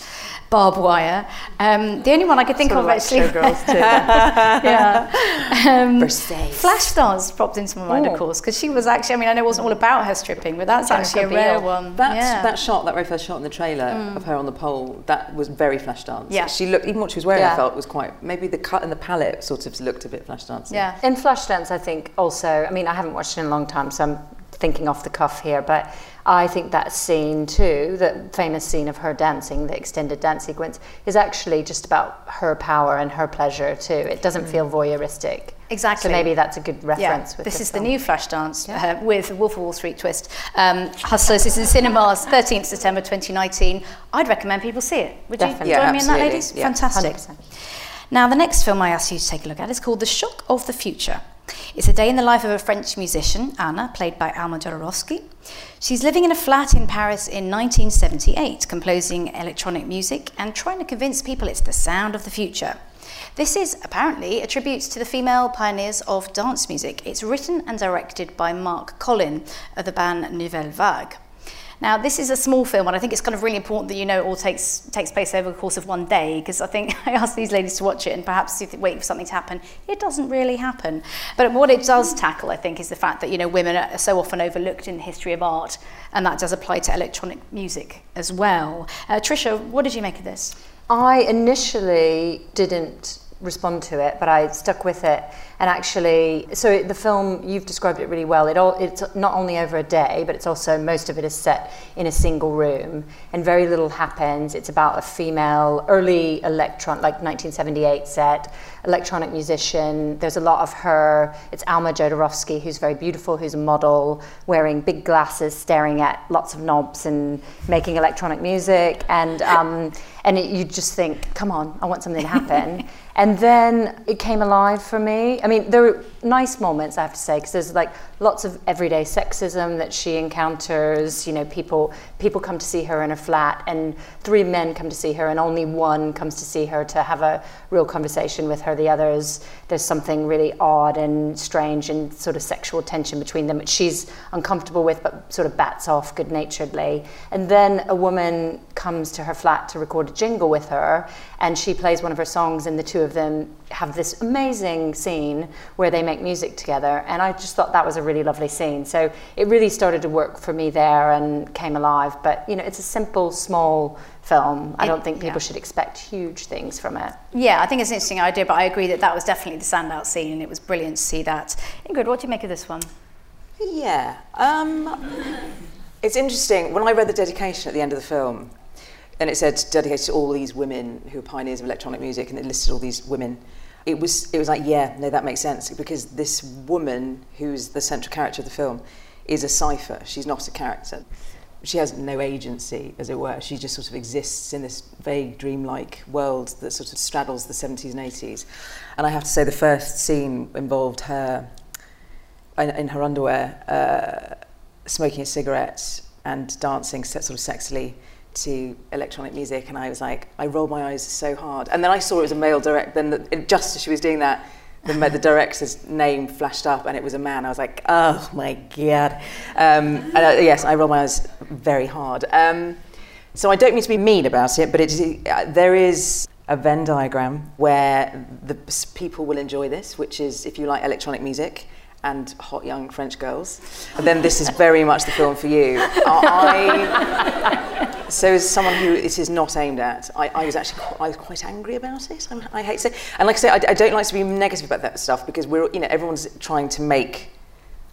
Barbed Wire. Um, the only one I could think sort of, of like actually. Showgirls too. yeah. Um, Flash Stars popped into my mind, oh. of course, because she was actually. I mean, I know it wasn't all about her stripping, but that's Jennifer actually a rare Beale. One. That's, yeah. That shot, that very first shot in the trailer mm. of her on the pole, that was very Flashdance. Yeah. She looked, even what she was wearing, yeah. I felt was quite. Maybe the cut and the palette sort of looked a bit. Flashdance. Yeah. In Flashdance, I think also, I mean, I haven't watched it in a long time, so I'm thinking off the cuff here, but I think that scene too, the famous scene of her dancing, the extended dance sequence, is actually just about her power and her pleasure too. It doesn't feel voyeuristic. Exactly. So maybe that's a good reference. Yeah. With this, this is film. The new Flashdance yeah. uh, with Wolf of Wall Street twist. Um, Hustlers is in cinemas thirteenth September twenty nineteen. I'd recommend people see it. Would Definitely. You join yeah, me in that, ladies? Yeah. Fantastic. one hundred percent. Now, the next film I asked you to take a look at is called The Shock of the Future. It's a day in the life of a French musician, Anna, played by Alma Jodorowsky. She's living in a flat in Paris in nineteen seventy-eight, composing electronic music and trying to convince people it's the sound of the future. This is, apparently, a tribute to the female pioneers of dance music. It's written and directed by Marc Collin of the band Nouvelle Vague. Now, this is a small film, and I think it's kind of really important that you know it all takes takes place over the course of one day, because I think I asked these ladies to watch it, and perhaps if they wait for something to happen, it doesn't really happen. But what it does tackle, I think, is the fact that, you know, women are so often overlooked in the history of art, and that does apply to electronic music as well. Uh, Trisha, what did you make of this? I initially didn't respond to it, but I stuck with it, and actually, so the film, you've described it really well. It all, it's not only over a day, but it's also, most of it is set in a single room, and very little happens. It's about a female, early electron, like nineteen seventy-eight set, electronic musician. There's a lot of her. It's Alma Jodorowsky, who's very beautiful, who's a model, wearing big glasses, staring at lots of knobs and making electronic music, and um, and it, you just think, come on, I want something to happen. And then it came alive for me. I mean, there were nice moments, I have to say, because there's like lots of everyday sexism that she encounters. You know, people people come to see her in her flat, and three men come to see her, and only one comes to see her to have a real conversation with her. The others, there's something really odd and strange and sort of sexual tension between them, which she's uncomfortable with, but sort of bats off good-naturedly. And then a woman comes to her flat to record a jingle with her, and she plays one of her songs, and the two of them have this amazing scene where they make music together, and I just thought that was a really lovely scene. So it really started to work for me there and came alive. But you know, it's a simple, small film. I don't think people yeah. should expect huge things from it. Yeah, I think it's an interesting idea, but I agree that that was definitely the standout scene, and it was brilliant to see that. Ingrid, what do you make of this one? Yeah, um, it's interesting. When I read the dedication at the end of the film, and it said, dedicated to all these women who are pioneers of electronic music, and it listed all these women. It was, it was like, yeah, no, that makes sense, because this woman, who's the central character of the film, is a cipher. She's not a character. She has no agency, as it were. She just sort of exists in this vague, dreamlike world that sort of straddles the seventies and eighties. And I have to say, the first scene involved her, in, in her underwear, uh, smoking a cigarette and dancing sort of sexily to electronic music, and I was like, I rolled my eyes so hard. And then I saw it was a male director, then the, just as she was doing that, the, the director's name flashed up, and it was a man. I was like, oh my God. Um, and I, yes, I rolled my eyes very hard. Um, so I don't mean to be mean about it, but it, uh, there is a Venn diagram where the people will enjoy this, which is, if you like electronic music and hot young French girls, then this is very much the film for you. I, so as someone who it is not aimed at, I, I was actually qu I was quite angry about it, I, I hate to say. And like I say, I, I don't like to be negative about that stuff, because we're, you know, everyone's trying to make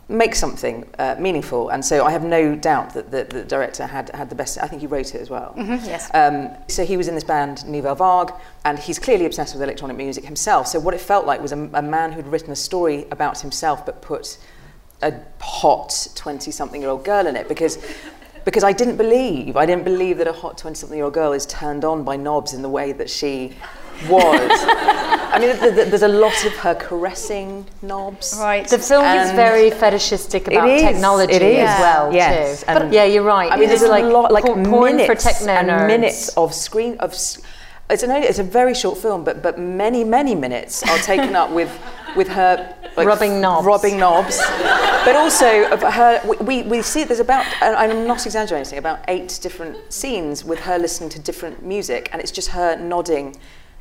make something uh, meaningful, and so I have no doubt that the, the director had, had the best. I think he wrote it as well. Mm-hmm, yes. Um, so he was in this band Nouvelle Vague, and he's clearly obsessed with electronic music himself, so what it felt like was a, a man who'd written a story about himself but put a hot twenty-something-year-old girl in it, because because I didn't believe, I didn't believe that a hot twenty-something-year-old girl is turned on by knobs in the way that she was. I mean, th th there's a lot of her caressing knobs. Right. The film is very fetishistic about it is, technology it is. as well, yes. too. But and yeah, you're right. I mean, there's, there's a like lot, like minutes for techno and minutes of screen of. It's an it's a very short film, but but many many minutes are taken up with with her like, rubbing knobs, rubbing knobs, but also of her. We we see there's about, and I'm not exaggerating, about eight different scenes with her listening to different music, and it's just her nodding,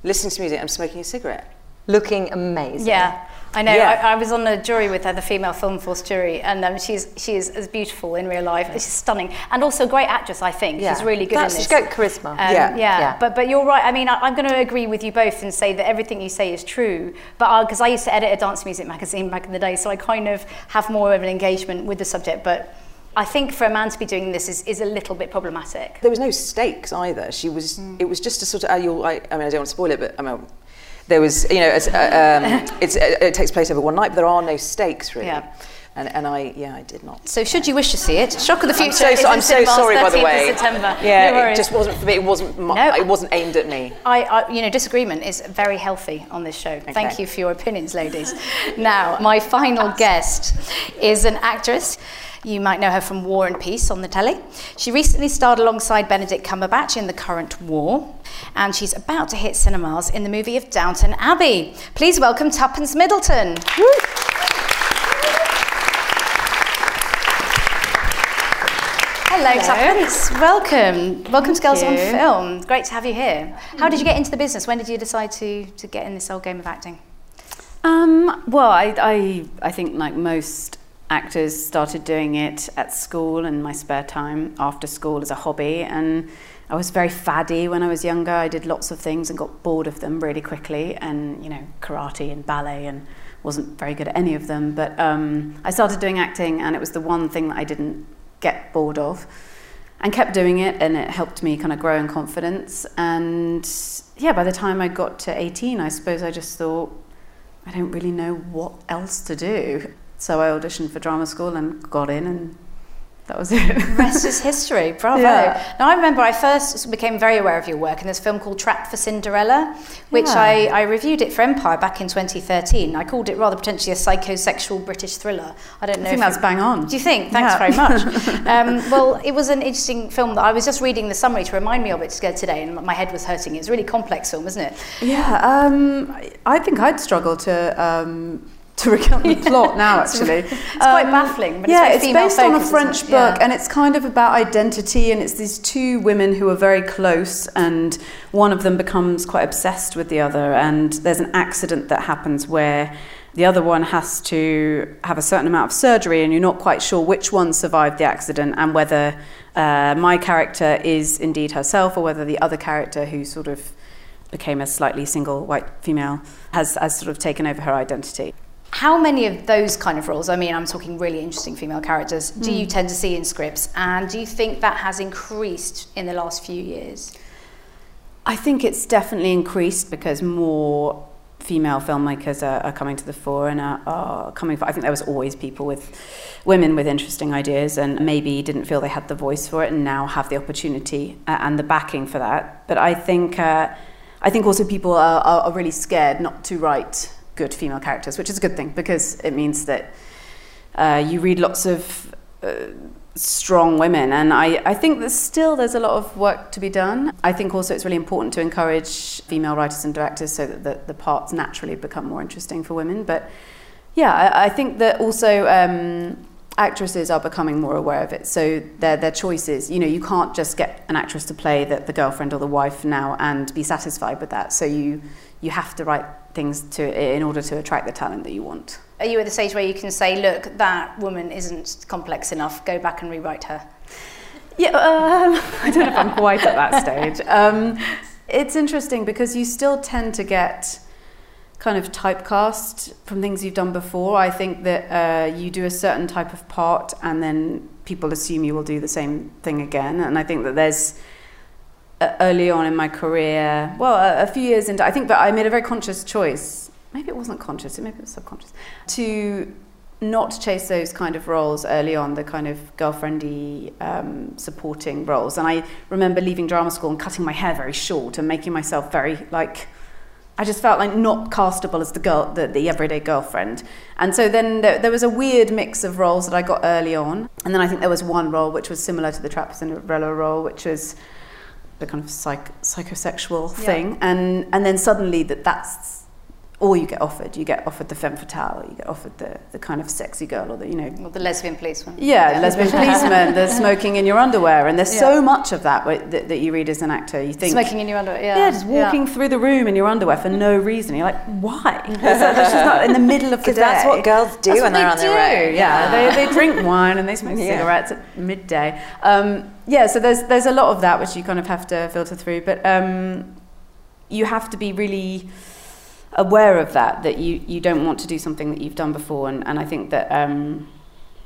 listening to music and smoking a cigarette. Looking amazing. Yeah, I know. Yeah. I, I was on a jury with her, the female film force jury, and um, she's she is as beautiful in real life. She's stunning, and also a great actress. I think yeah. she's really good. That's, in this. She's got charisma. Um, yeah. yeah, yeah. But but you're right. I mean, I, I'm going to agree with you both and say that everything you say is true. But because I used to edit a dance music magazine back in the day, so I kind of have more of an engagement with the subject, but. I think for a man to be doing this is, is a little bit problematic. There was no stakes either. She was. Mm. It was just a sort of. Uh, you'll, I, I mean, I don't want to spoil it, but I mean, there was. You know, it's, uh, um, it's, uh, it takes place over one night, but there are no stakes really. Yeah. And and I yeah I did not. So should you wish to see it, Shock of the Future. I'm so, I'm so sorry by the way. September. Yeah, no it just wasn't for me. It wasn't. My, no, it wasn't aimed at me. I, I you know disagreement is very healthy on this show. Okay. Thank you for your opinions, ladies. Now my final guest is an actress. You might know her from War and Peace on the telly. She recently starred alongside Benedict Cumberbatch in The Current War, and she's about to hit cinemas in the movie of Downton Abbey. Please welcome Tuppence Middleton. Woo. Hello, Tuppence. Welcome. Welcome Thank to Girls you. on Film. Great to have you here. How did you get into the business? When did you decide to, to get in this old game of acting? Um, well, I, I, I think like most actors started doing it at school and my spare time after school as a hobby, and I was very faddy when I was younger. I did lots of things and got bored of them really quickly, and you know, karate and ballet, and wasn't very good at any of them, but um, I started doing acting and it was the one thing that I didn't get bored of, and kept doing it, and it helped me kind of grow in confidence. And yeah, by the time I got to eighteen, I suppose I just thought, I don't really know what else to do. So I auditioned for drama school and got in, and that was it. Rest is history. Bravo. Yeah. Now I remember I first became very aware of your work in this film called Trapped for Cinderella, which yeah. I, I reviewed it for Empire back in twenty thirteen. I called it rather potentially a psychosexual British thriller. I don't know. I think if that's you, bang on. Do you think? Thanks yeah. very much. um, well, it was an interesting film that I was just reading the summary to remind me of it today, and my head was hurting. It's a really complex film, isn't it? Yeah. Um, I think I'd struggle to. Um, to recount the plot now, actually. It's quite um, baffling. But yeah, it's, it's based focus, on a French book, yeah. and it's kind of about identity, and it's these two women who are very close, and one of them becomes quite obsessed with the other, and there's an accident that happens where the other one has to have a certain amount of surgery, and you're not quite sure which one survived the accident and whether uh, my character is indeed herself or whether the other character who sort of became a slightly single white female has, has sort of taken over her identity. How many of those kind of roles, I mean, I'm talking really interesting female characters, do you tend to see in scripts? And do you think that has increased in the last few years? I think it's definitely increased because more female filmmakers are, are coming to the fore and are, are coming for, I think there was always people with, women with interesting ideas and maybe didn't feel they had the voice for it and now have the opportunity and the backing for that. But I think, uh, I think also people are, are really scared not to write good female characters, which is a good thing because it means that uh, you read lots of uh, strong women, and I, I think that still there's a lot of work to be done. I think also it's really important to encourage female writers and directors so that the, the parts naturally become more interesting for women. But yeah, I, I think that also um, actresses are becoming more aware of it, so their their choices, you know, you can't just get an actress to play the, the girlfriend or the wife now and be satisfied with that, so you you have to write things to in order to attract the talent that you want. Are you at the stage where you can say, look, that woman isn't complex enough, go back and rewrite her? Yeah, uh, I don't know if I'm quite at that stage. Um, it's interesting because you still tend to get kind of typecast from things you've done before. I think that uh, you do a certain type of part and then people assume you will do the same thing again. And I think that there's, uh, early on in my career, well, a, a few years into, I think that I made a very conscious choice. Maybe it wasn't conscious, maybe it was subconscious, to not chase those kind of roles early on, the kind of girlfriendy um, supporting roles. And I remember leaving drama school and cutting my hair very short and making myself very, like, I just felt like not castable as the girl, the, the everyday girlfriend. And so then there, there was a weird mix of roles that I got early on. And then I think there was one role which was similar to the Trap Cinderella role, which was the kind of psych, psychosexual thing. Yeah. And, and then suddenly that that's all you get offered. You get offered the femme fatale, you get offered the, the kind of sexy girl, or the, you know... Or the lesbian policeman. Yeah, yeah. lesbian policeman, the smoking in your underwear. And there's yeah. so much of that, that that you read as an actor. You think... Smoking in your underwear, yeah. Yeah, just walking yeah. through the room in your underwear for no reason. You're like, why? That's, that's just not in the middle of the day. Because that's what girls do that's when they're on do. their own. Yeah, yeah. They, they drink wine and they smoke yeah. cigarettes at midday. Um, yeah, so there's, there's a lot of that which you kind of have to filter through. But um, you have to be really... aware of that, that you, you don't want to do something that you've done before. And, and I think that, um,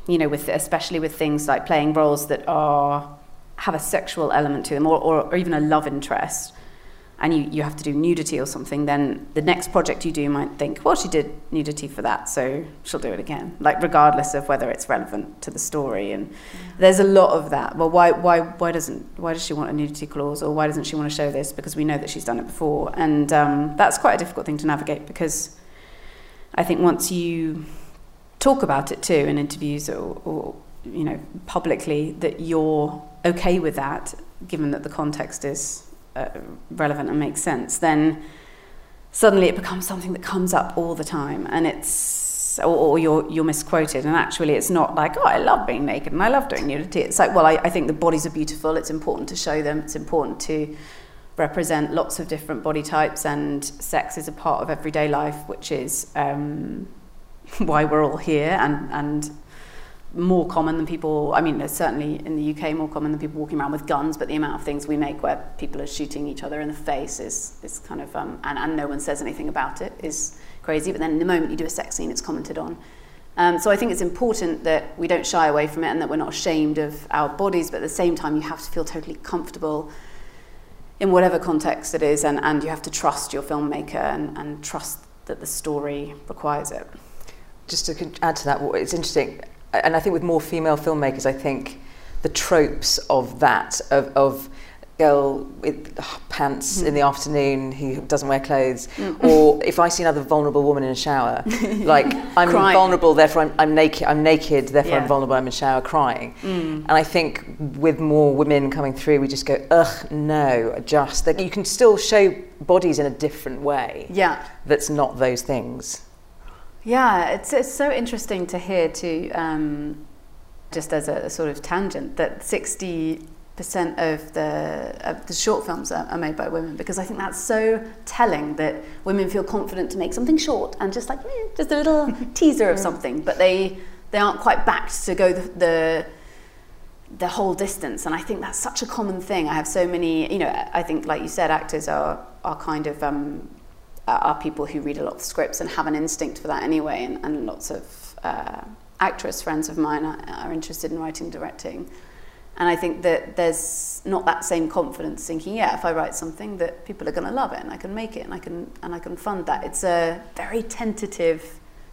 you know, with especially with things like playing roles that are have a sexual element to them, or, or, or even a love interest, and you, you have to do nudity or something, then the next project you do might think, well, she did nudity for that, so she'll do it again, like regardless of whether it's relevant to the story. And yeah. there's a lot of that. Well, why why why doesn't why does she want a nudity clause, or why doesn't she want to show this, because we know that she's done it before. And um, that's quite a difficult thing to navigate, because I think once you talk about it too in interviews or, or you know publicly, that you're okay with that, given that the context is Uh, relevant and makes sense, then suddenly it becomes something that comes up all the time, and it's or, or you're you're misquoted. And actually it's not like, oh, I love being naked and I love doing nudity. It's like, well, I, I think the bodies are beautiful, it's important to show them, it's important to represent lots of different body types, and sex is a part of everyday life, which is um, why we're all here, and and more common than people, I mean, there's certainly in the U K more common than people walking around with guns, but the amount of things we make where people are shooting each other in the face is, is kind of, um, and, and no one says anything about it, is crazy. But then the moment you do a sex scene, it's commented on. Um, so I think it's important that we don't shy away from it, and that we're not ashamed of our bodies, but at the same time you have to feel totally comfortable in whatever context it is, and, and you have to trust your filmmaker, and, and trust that the story requires it. Just to add to that, it's interesting, and I think with more female filmmakers, I think the tropes of that, of, of girl with oh, pants mm-hmm. in the afternoon who doesn't wear clothes, mm-hmm. or if I see another vulnerable woman in a shower, like I'm crying. vulnerable, therefore I'm, I'm naked, I'm naked, therefore yeah. I'm vulnerable, I'm in a shower crying. Mm. And I think with more women coming through, we just go, ugh, no, just, that you can still show bodies in a different way yeah. that's not those things. Yeah, it's it's so interesting to hear too, um, just as a, a sort of tangent, that sixty percent of the of the short films are, are made by women, because I think that's so telling, that women feel confident to make something short and just like, eh, just a little teaser of something, but they they aren't quite backed to go the, the the whole distance. And I think that's such a common thing. I have so many, you know, I think like you said, actors are, are kind of... Um, are people who read a lot of scripts and have an instinct for that anyway, and, and lots of uh, actress friends of mine are, are interested in writing, directing, and I think that there's not that same confidence thinking, yeah, if I write something that people are going to love it, and I can make it, and I can and I can fund that. It's a very tentative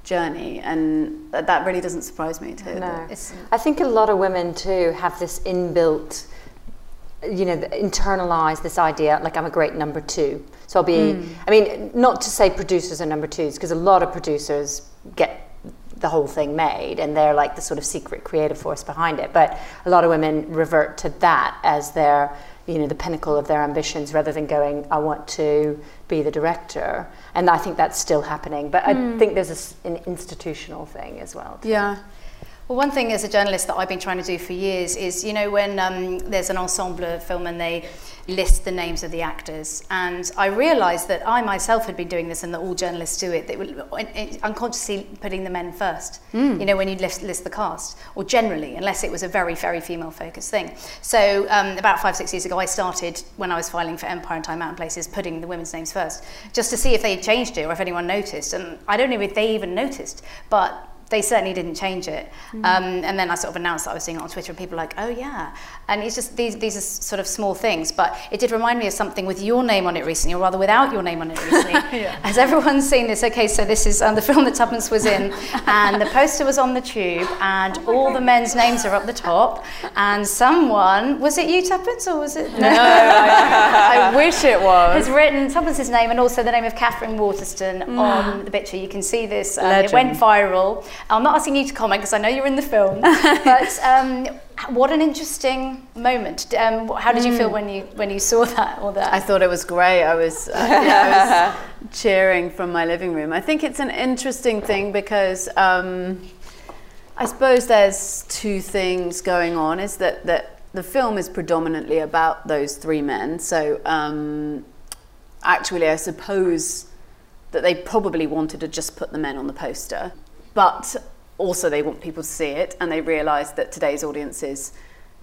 journey, and that really doesn't surprise me too. No, it's, I think a lot of women too have this inbuilt, you know, internalize this idea, like, I'm a great number two. So I'll be, mm. I mean, not to say producers are number twos, because a lot of producers get the whole thing made, and they're like the sort of secret creative force behind it. But a lot of women revert to that as their, you know, the pinnacle of their ambitions, rather than going, I want to be the director. And I think that's still happening. But mm. I think there's a, an institutional thing as well. Too. Yeah. Well, one thing as a journalist that I've been trying to do for years is, you know, when um, there's an ensemble film and they list the names of the actors, and I realised that I myself had been doing this and that all journalists do it, they were unconsciously putting the men first, mm. you know, when you list, list the cast, or generally, unless it was a very, very female-focused thing. So um, about five, six years ago, I started, when I was filing for Empire and Time Out and Places, putting the women's names first, just to see if they had changed it or if anyone noticed, and I don't know if they even noticed, but they certainly didn't change it. Mm. Um, and then I sort of announced that I was doing it on Twitter and people were like, oh yeah. And it's just, these these are sort of small things, but it did remind me of something with your name on it recently, or rather without your name on it recently. Yeah. Has everyone seen this? Okay, so this is um, the film that Tuppence was in, and the poster was on the tube, and all the men's names are up the top, and someone, was it you, Tuppence, or was it? No, no I, I wish it was. Has written Tuppence's name and also the name of Catherine Waterston mm. on the picture. You can see this, um, it went viral. I'm not asking you to comment because I know you're in the film, but um, what an interesting moment. Um, how did you mm. feel when you when you saw that or that? I thought it was great. I was, uh, I was cheering from my living room. I think it's an interesting thing because um, I suppose there's two things going on. Is that that the film is predominantly about those three men. So um, actually, I suppose that they probably wanted to just put the men on the poster. But also they want people to see it, and they realise that today's audiences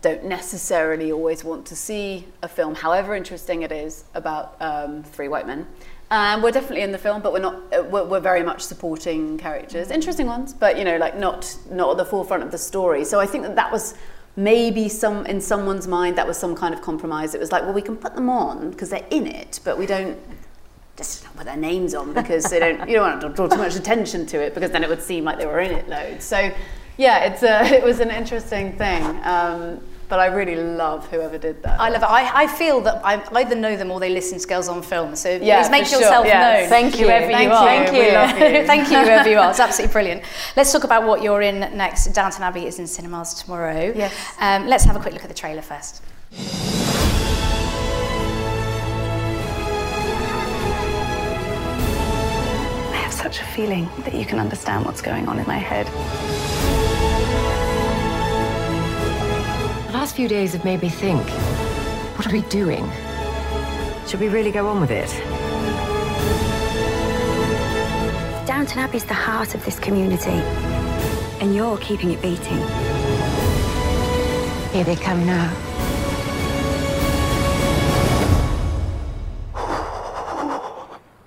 don't necessarily always want to see a film, however interesting it is, about um, three white men. Um, we're definitely in the film, but we're not. We're, we're very much supporting characters, interesting ones, but you know, like not not at the forefront of the story. So I think that that was maybe some in someone's mind that was some kind of compromise. It was like, well, we can put them on because they're in it, but we don't. Just not put their names on because they don't. You don't want to draw too much attention to it because then it would seem like they were in it loads. So, yeah, it's a, it was an interesting thing. Um, but I really love whoever did that. I love it. I, I feel that I either know them or they listen to Girls on Film. So yeah, please make yourself sure. yeah. known. Thank you. Whoever Thank you are. Thank you. We love you. Thank you, whoever you are. It's absolutely brilliant. Let's talk about what you're in next. Downton Abbey is in cinemas tomorrow. Yes. Um, let's have a quick look at the trailer first. Such a feeling that you can understand what's going on in my head. The last few days have made me think, what are we doing? Should we really go on with it? Downton Abbey's the heart of this community, and you're keeping it beating. Here they come now.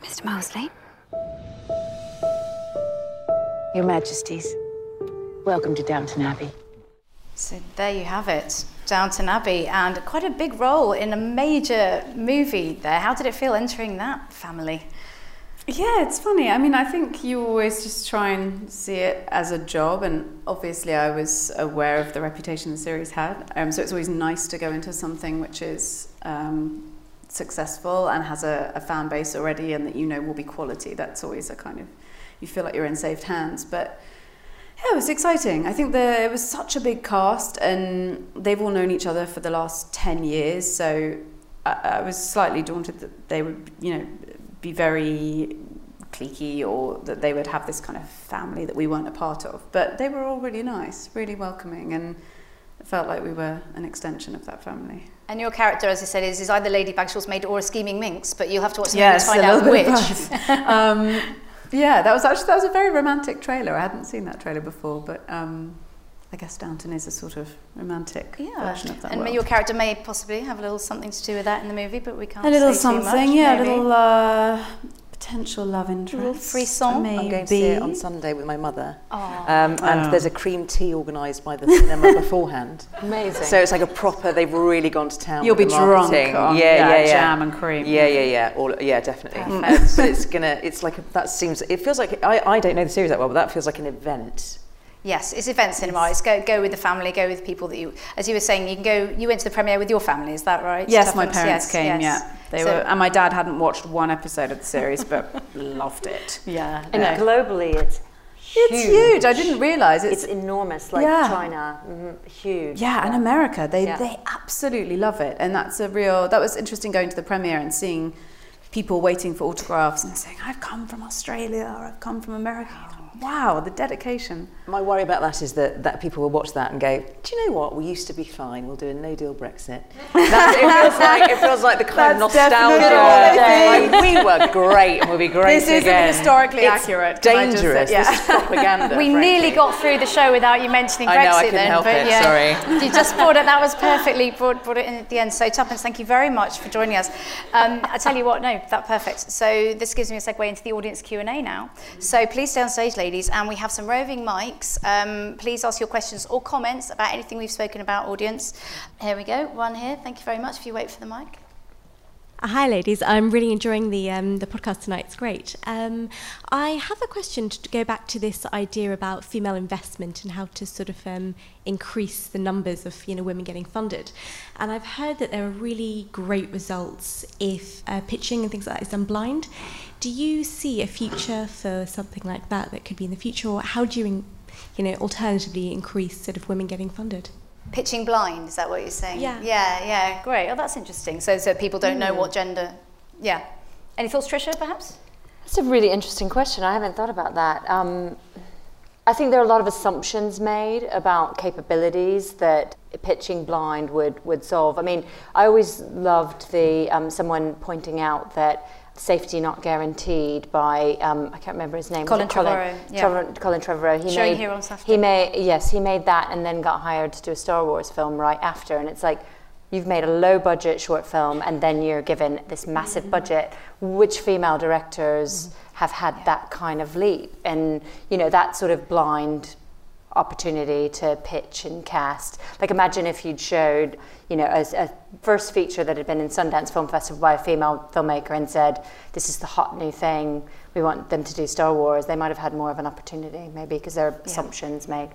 Mister Mosley? Your Majesties, welcome to Downton Abbey. So there you have it, Downton Abbey, and quite a big role in a major movie there. How did it feel entering that family? Yeah, it's funny. I mean, I think you always just try and see it as a job, and obviously I was aware of the reputation the series had, um, so it's always nice to go into something which is um, successful and has a, a fan base already and that you know will be quality. That's always a kind of... you feel like you're in safe hands, but yeah, it was exciting. I think the, it was such a big cast, and they've all known each other for the last ten years, so I, I was slightly daunted that they would, you know, be very cliquey or that they would have this kind of family that we weren't a part of, but they were all really nice, really welcoming, and it felt like we were an extension of that family. And your character, as I said, is, is either Lady Bagshaw's maid or a scheming minx, but you'll have to watch the yes, movie to find out which. um, Yeah, that was actually that was a very romantic trailer. I hadn't seen that trailer before, but um, I guess Downton is a sort of romantic yeah. version of that. And world. Your character may possibly have a little something to do with that in the movie, but we can't. A little say something, too much, yeah, maybe. a little uh, potential love interest. A little frisson. Maybe. I'm going to see it on Sunday with my mother, oh. um, and oh. there's a cream tea organised by the cinema beforehand. Amazing. So it's like a proper. They've really gone to town. You'll with be the drunk. On, yeah, yeah, yeah, yeah. Jam and cream. Yeah, yeah, yeah. All, yeah, definitely. Uh, but it's gonna. It's like a, that seems. It feels like I. I don't know the series that well, but that feels like an event. Yes, it's event cinema. It's go go with the family, go with people that you. As you were saying, you can go. You went to the premiere with your family, is that right? Yes, Tuppence? my parents yes, came. Yes. Yeah, they so, were. And my dad hadn't watched one episode of the series, but loved it. Yeah, and no. globally, it's huge. It's huge. I didn't realise it's, it's enormous. Like yeah. China, mm, huge. Yeah, yeah, and America, they yeah. they absolutely love it, and that's a real. That was interesting going to the premiere and seeing people waiting for autographs and saying, "I've come from Australia" or "I've come from America." Oh. Wow, the dedication. My worry about that is that, that people will watch that and go, do you know what, we used to be fine, we'll do a no-deal Brexit. That's, it, feels like, it feels like the kind That's of nostalgia. Like, we were great and we'll be great this again. This isn't historically it's accurate. dangerous. Say, yeah. This is propaganda. We frankly. nearly got through the show without you mentioning Brexit then. I know, I couldn't then, help it, yeah, sorry. You just brought it, that was perfectly, brought, brought it in at the end. So Tuppence, thank you very much for joining us. Um, I tell you what, no, that's perfect. So this gives me a segue into the audience Q and A now. So please stay on stage, ladies. And we have some roving mics. Um, please ask your questions or comments about anything we've spoken about, audience. Here we go, one here. Thank you very much. If you wait for the mic. Hi, ladies. I'm really enjoying the, um, the podcast tonight. It's great. Um, I have a question to go back to this idea about female investment and how to sort of um, increase the numbers of you know women getting funded. And I've heard that there are really great results if uh, pitching and things like that is done blind. Do you see a future for something like that that could be in the future? Or how do you, you know, alternatively increase sort of women getting funded? Pitching blind, is that what you're saying? Yeah. Yeah, yeah, great. Oh, that's interesting. So, so people don't mm. know what gender... Yeah. Any thoughts, Trisha, perhaps? That's a really interesting question. I haven't thought about that. Um, I think there are a lot of assumptions made about capabilities that pitching blind would, would solve. I mean, I always loved the um, someone pointing out that safety not guaranteed by um, I can't remember his name. Colin Trevorrow. Colin, yeah. Trevor, Colin Trevorrow. He Showing made, here on Saturday. He made yes, he made that and then got hired to do a Star Wars film right after. And it's like, you've made a low budget short film and then you're given this massive mm-hmm. budget. Which female directors mm-hmm. have had yeah. that kind of leap? And you know that sort of blind opportunity to pitch and cast. Like imagine if you'd showed, you know, a, a first feature that had been in Sundance Film Festival by a female filmmaker and said, this is the hot new thing, we want them to do Star Wars, they might have had more of an opportunity maybe because there are yeah. assumptions made.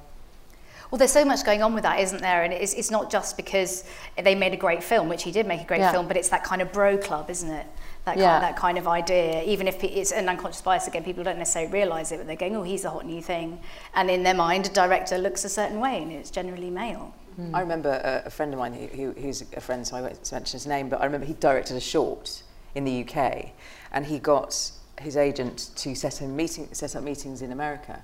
Well, there's so much going on with that, isn't there? And it's, it's not just because they made a great film, which he did make a great yeah. film, but it's that kind of bro club, isn't it? That, yeah. kind, that kind of idea, even if it's an unconscious bias again, people don't necessarily realise it, but they're going, oh, he's the hot new thing. And in their mind, a director looks a certain way, and it's generally male. Mm. I remember a, a friend of mine, who, who, who's a friend, so I won't mention his name, but I remember he directed a short in the U K, and he got his agent to set, a meeting, set up meetings in America,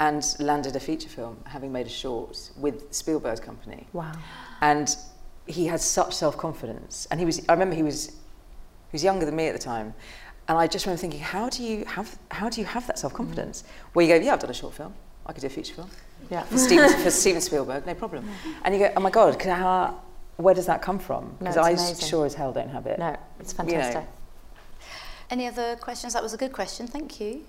and landed a feature film, having made a short, with Spielberg's company. Wow. And he had such self-confidence, and he was, I remember he was, he was younger than me at the time, and I just remember thinking, how do you have how do you have that self-confidence? Mm. Where you go, yeah, I've done a short film, I could do a feature film, yeah, for Steven, for Steven Spielberg, no problem. Mm. And you go, oh my God, can I, how, where does that come from? Because no, I amazing. sure as hell don't have it. No, it's fantastic. You know. Any other questions? That was a good question. Thank you.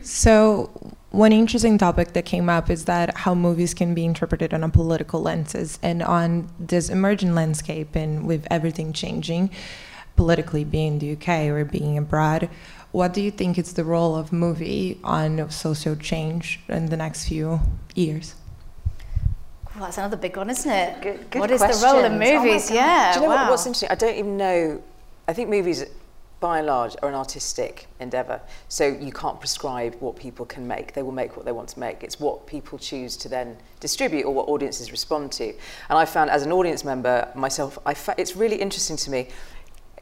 So one interesting topic that came up is that how movies can be interpreted on a political lenses and on this emergent landscape, and with everything changing politically, being in the U K or being abroad, what do you think is the role of movie on social change in the next few years? Well, that's another big one, isn't it? Good, good what questions. Is the role of movies? Oh yeah. Do you know wow. what, what's interesting? I don't even know. I think movies, by and large, are an artistic endeavour. So you can't prescribe what people can make. They will make what they want to make. It's what people choose to then distribute or what audiences respond to. And I found, as an audience member myself, I fa- it's really interesting to me.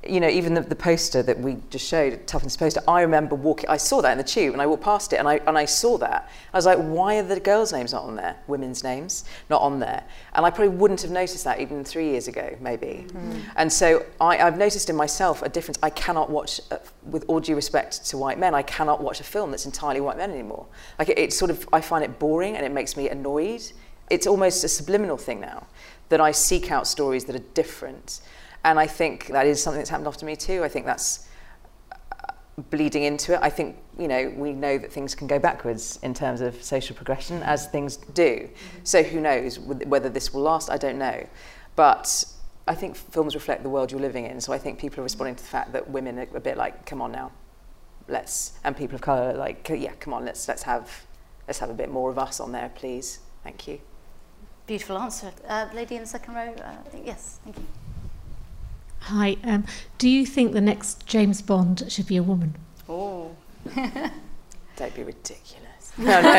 You know, even the, the poster that we just showed, Tuffin's poster, I remember walking, I saw that in the tube and I walked past it and I, and I saw that. I was like, why are the girls' names not on there? Women's names, not on there. And I probably wouldn't have noticed that even three years ago, maybe. Mm. And so I, I've noticed in myself a difference. I cannot watch, uh, with all due respect to white men, I cannot watch a film that's entirely white men anymore. Like it, it sort of, I find it boring and it makes me annoyed. It's almost a subliminal thing now that I seek out stories that are different. And I think that is something that's happened after Me Too. I think that's bleeding into it. I think, you know, we know that things can go backwards in terms of social progression, as things do. So who knows whether this will last, I don't know. But I think films reflect the world you're living in. So I think people are responding to the fact that women are a bit like, come on now, let's, and people of colour are like, yeah, come on, let's, let's, have, let's have a bit more of us on there, please. Thank you. Beautiful answer. Uh, lady in the second row, uh, I think, yes, thank you. Hi, um, do you think the next James Bond should be a woman? Oh, don't be ridiculous. No, no.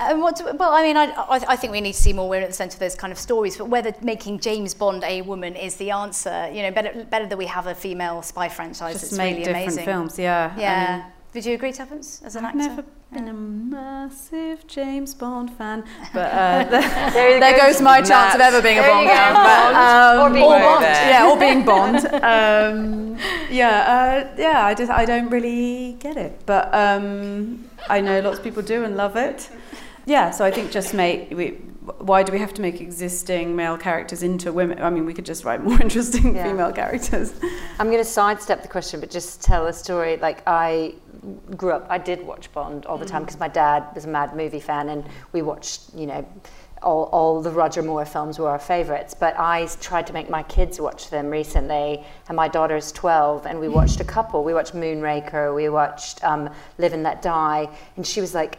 Um, what do, well, I mean, I, I, I think we need to see more women at the centre of those kind of stories, but whether making James Bond a woman is the answer, you know, better, better that we have a female spy franchise. Just it's make really different amazing. Films, yeah. Yeah. I mean, would you agree, Tuppence, as an I've actor? I've never been yeah. a massive James Bond fan, but uh, there, there goes, goes my Matt. chance of ever being there a Bond fan. Bond. Um, or being or Bond. Yeah, or being Bond. um, yeah, uh, yeah. I just I don't really get it, but um, I know lots of people do and love it. Yeah, so I think just make we, why do we have to make existing male characters into women? I mean, we could just write more interesting yeah. female characters. I'm going to sidestep the question, but just tell a story. Like, I grew up, I did watch Bond all the time because mm. my dad was a mad movie fan, and we watched, you know, all, all the Roger Moore films were our favourites. But I tried to make my kids watch them recently, and my daughter's twelve, and we watched a couple. We watched Moonraker, we watched um, Live and Let Die, and she was like,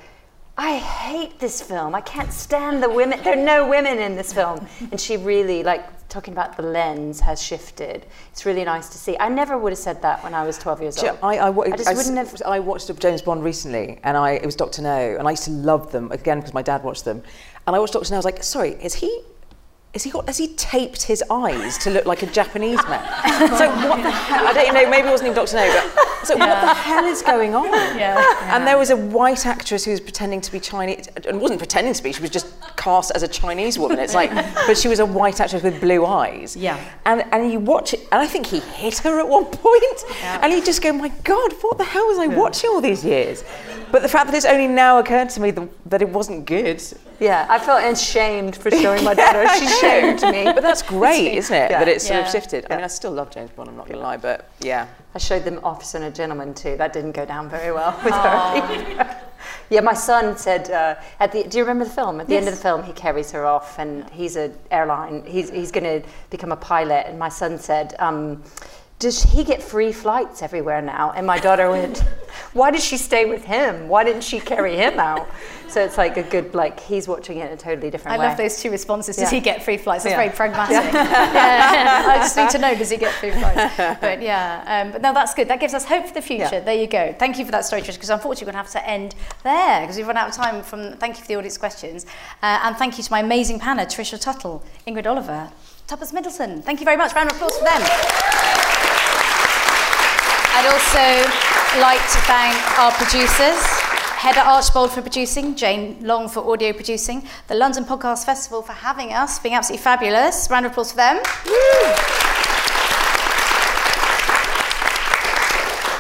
I hate this film. I can't stand the women. There are no women in this film. And she really, like, talking about the lens has shifted. It's really nice to see. I never would have said that when I was twelve years old. I, I, I just I, wouldn't have. I watched James Bond recently, and I it was Doctor No, and I used to love them, again, because my dad watched them. And I watched Doctor No, I was like, sorry, is he... Is he got, has he taped his eyes to look like a Japanese man? So what the hell? I don't know, maybe it wasn't even Doctor No, but... So yeah. what the hell is going on? Yeah. Yeah. And there was a white actress who was pretending to be Chinese, and wasn't pretending to be, she was just cast as a Chinese woman. It's like, but she was a white actress with blue eyes. Yeah. And and you watch it, and I think he hit her at one point, yeah. and you just go, my God, what the hell was I yeah. watching all these years? But the fact that it's only now occurred to me that, that it wasn't good. Yeah, I felt ashamed for showing my daughter. yeah. She shamed me. But that's great, isn't it? Yeah. That it's yeah. sort of shifted. Yeah. I mean, I still love James Bond, I'm not going to lie, but yeah. I showed them Officer and a Gentleman too. That didn't go down very well with Aww. her. Yeah, my son said, uh, at the, do you remember the film? At the yes. end of the film, he carries her off, and he's an airline. He's, he's going to become a pilot. And my son said, um, does he get free flights everywhere now? And my daughter went, why did she stay with him? Why didn't she carry him out? So it's like a good, like, he's watching it in a totally different I way. I love those two responses. Does yeah. he get free flights? That's yeah. very pragmatic. Yeah. yeah. I just need to know, does he get free flights? But yeah, um, but no, that's good. That gives us hope for the future. Yeah. There you go. Thank you for that story, Trish, because unfortunately we're going to have to end there because we've run out of time. From Thank you for the audience questions. Uh, and thank you to my amazing panel, Trisha Tuttle, Ingrid Oliver, Tuppence Middleton. Thank you very much. Round of applause for them. I'd also like to thank our producers, Heather Archbold for producing, Jane Long for audio producing, the London Podcast Festival for having us, being absolutely fabulous. Round of applause for them. Woo.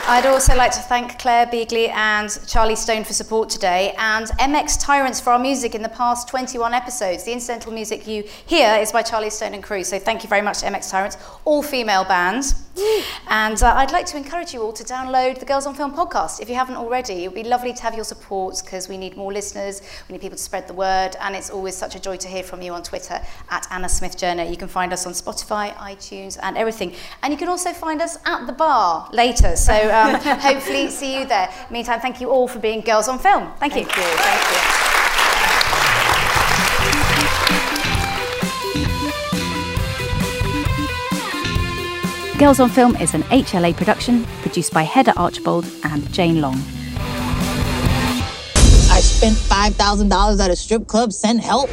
I'd also like to thank Claire Beagley and Charlie Stone for support today, and M X Tyrants for our music in the past twenty-one episodes. The incidental music you hear is by Charlie Stone and crew, so thank you very much to M X Tyrants, all female bands. And uh, I'd like to encourage you all to download the Girls on Film podcast if you haven't already. It would be lovely to have your support because we need more listeners, we need people to spread the word, and it's always such a joy to hear from you on Twitter at Anna Smith Journer. You can find us on Spotify, iTunes and everything. And you can also find us at the bar later, so um, hopefully see you there. In the meantime, thank you all for being Girls on Film. Thank, thank you. you. Thank you. Girls on Film is an H L A production produced by Heather Archbold and Jane Long. I spent five thousand dollars at a strip club. Send help.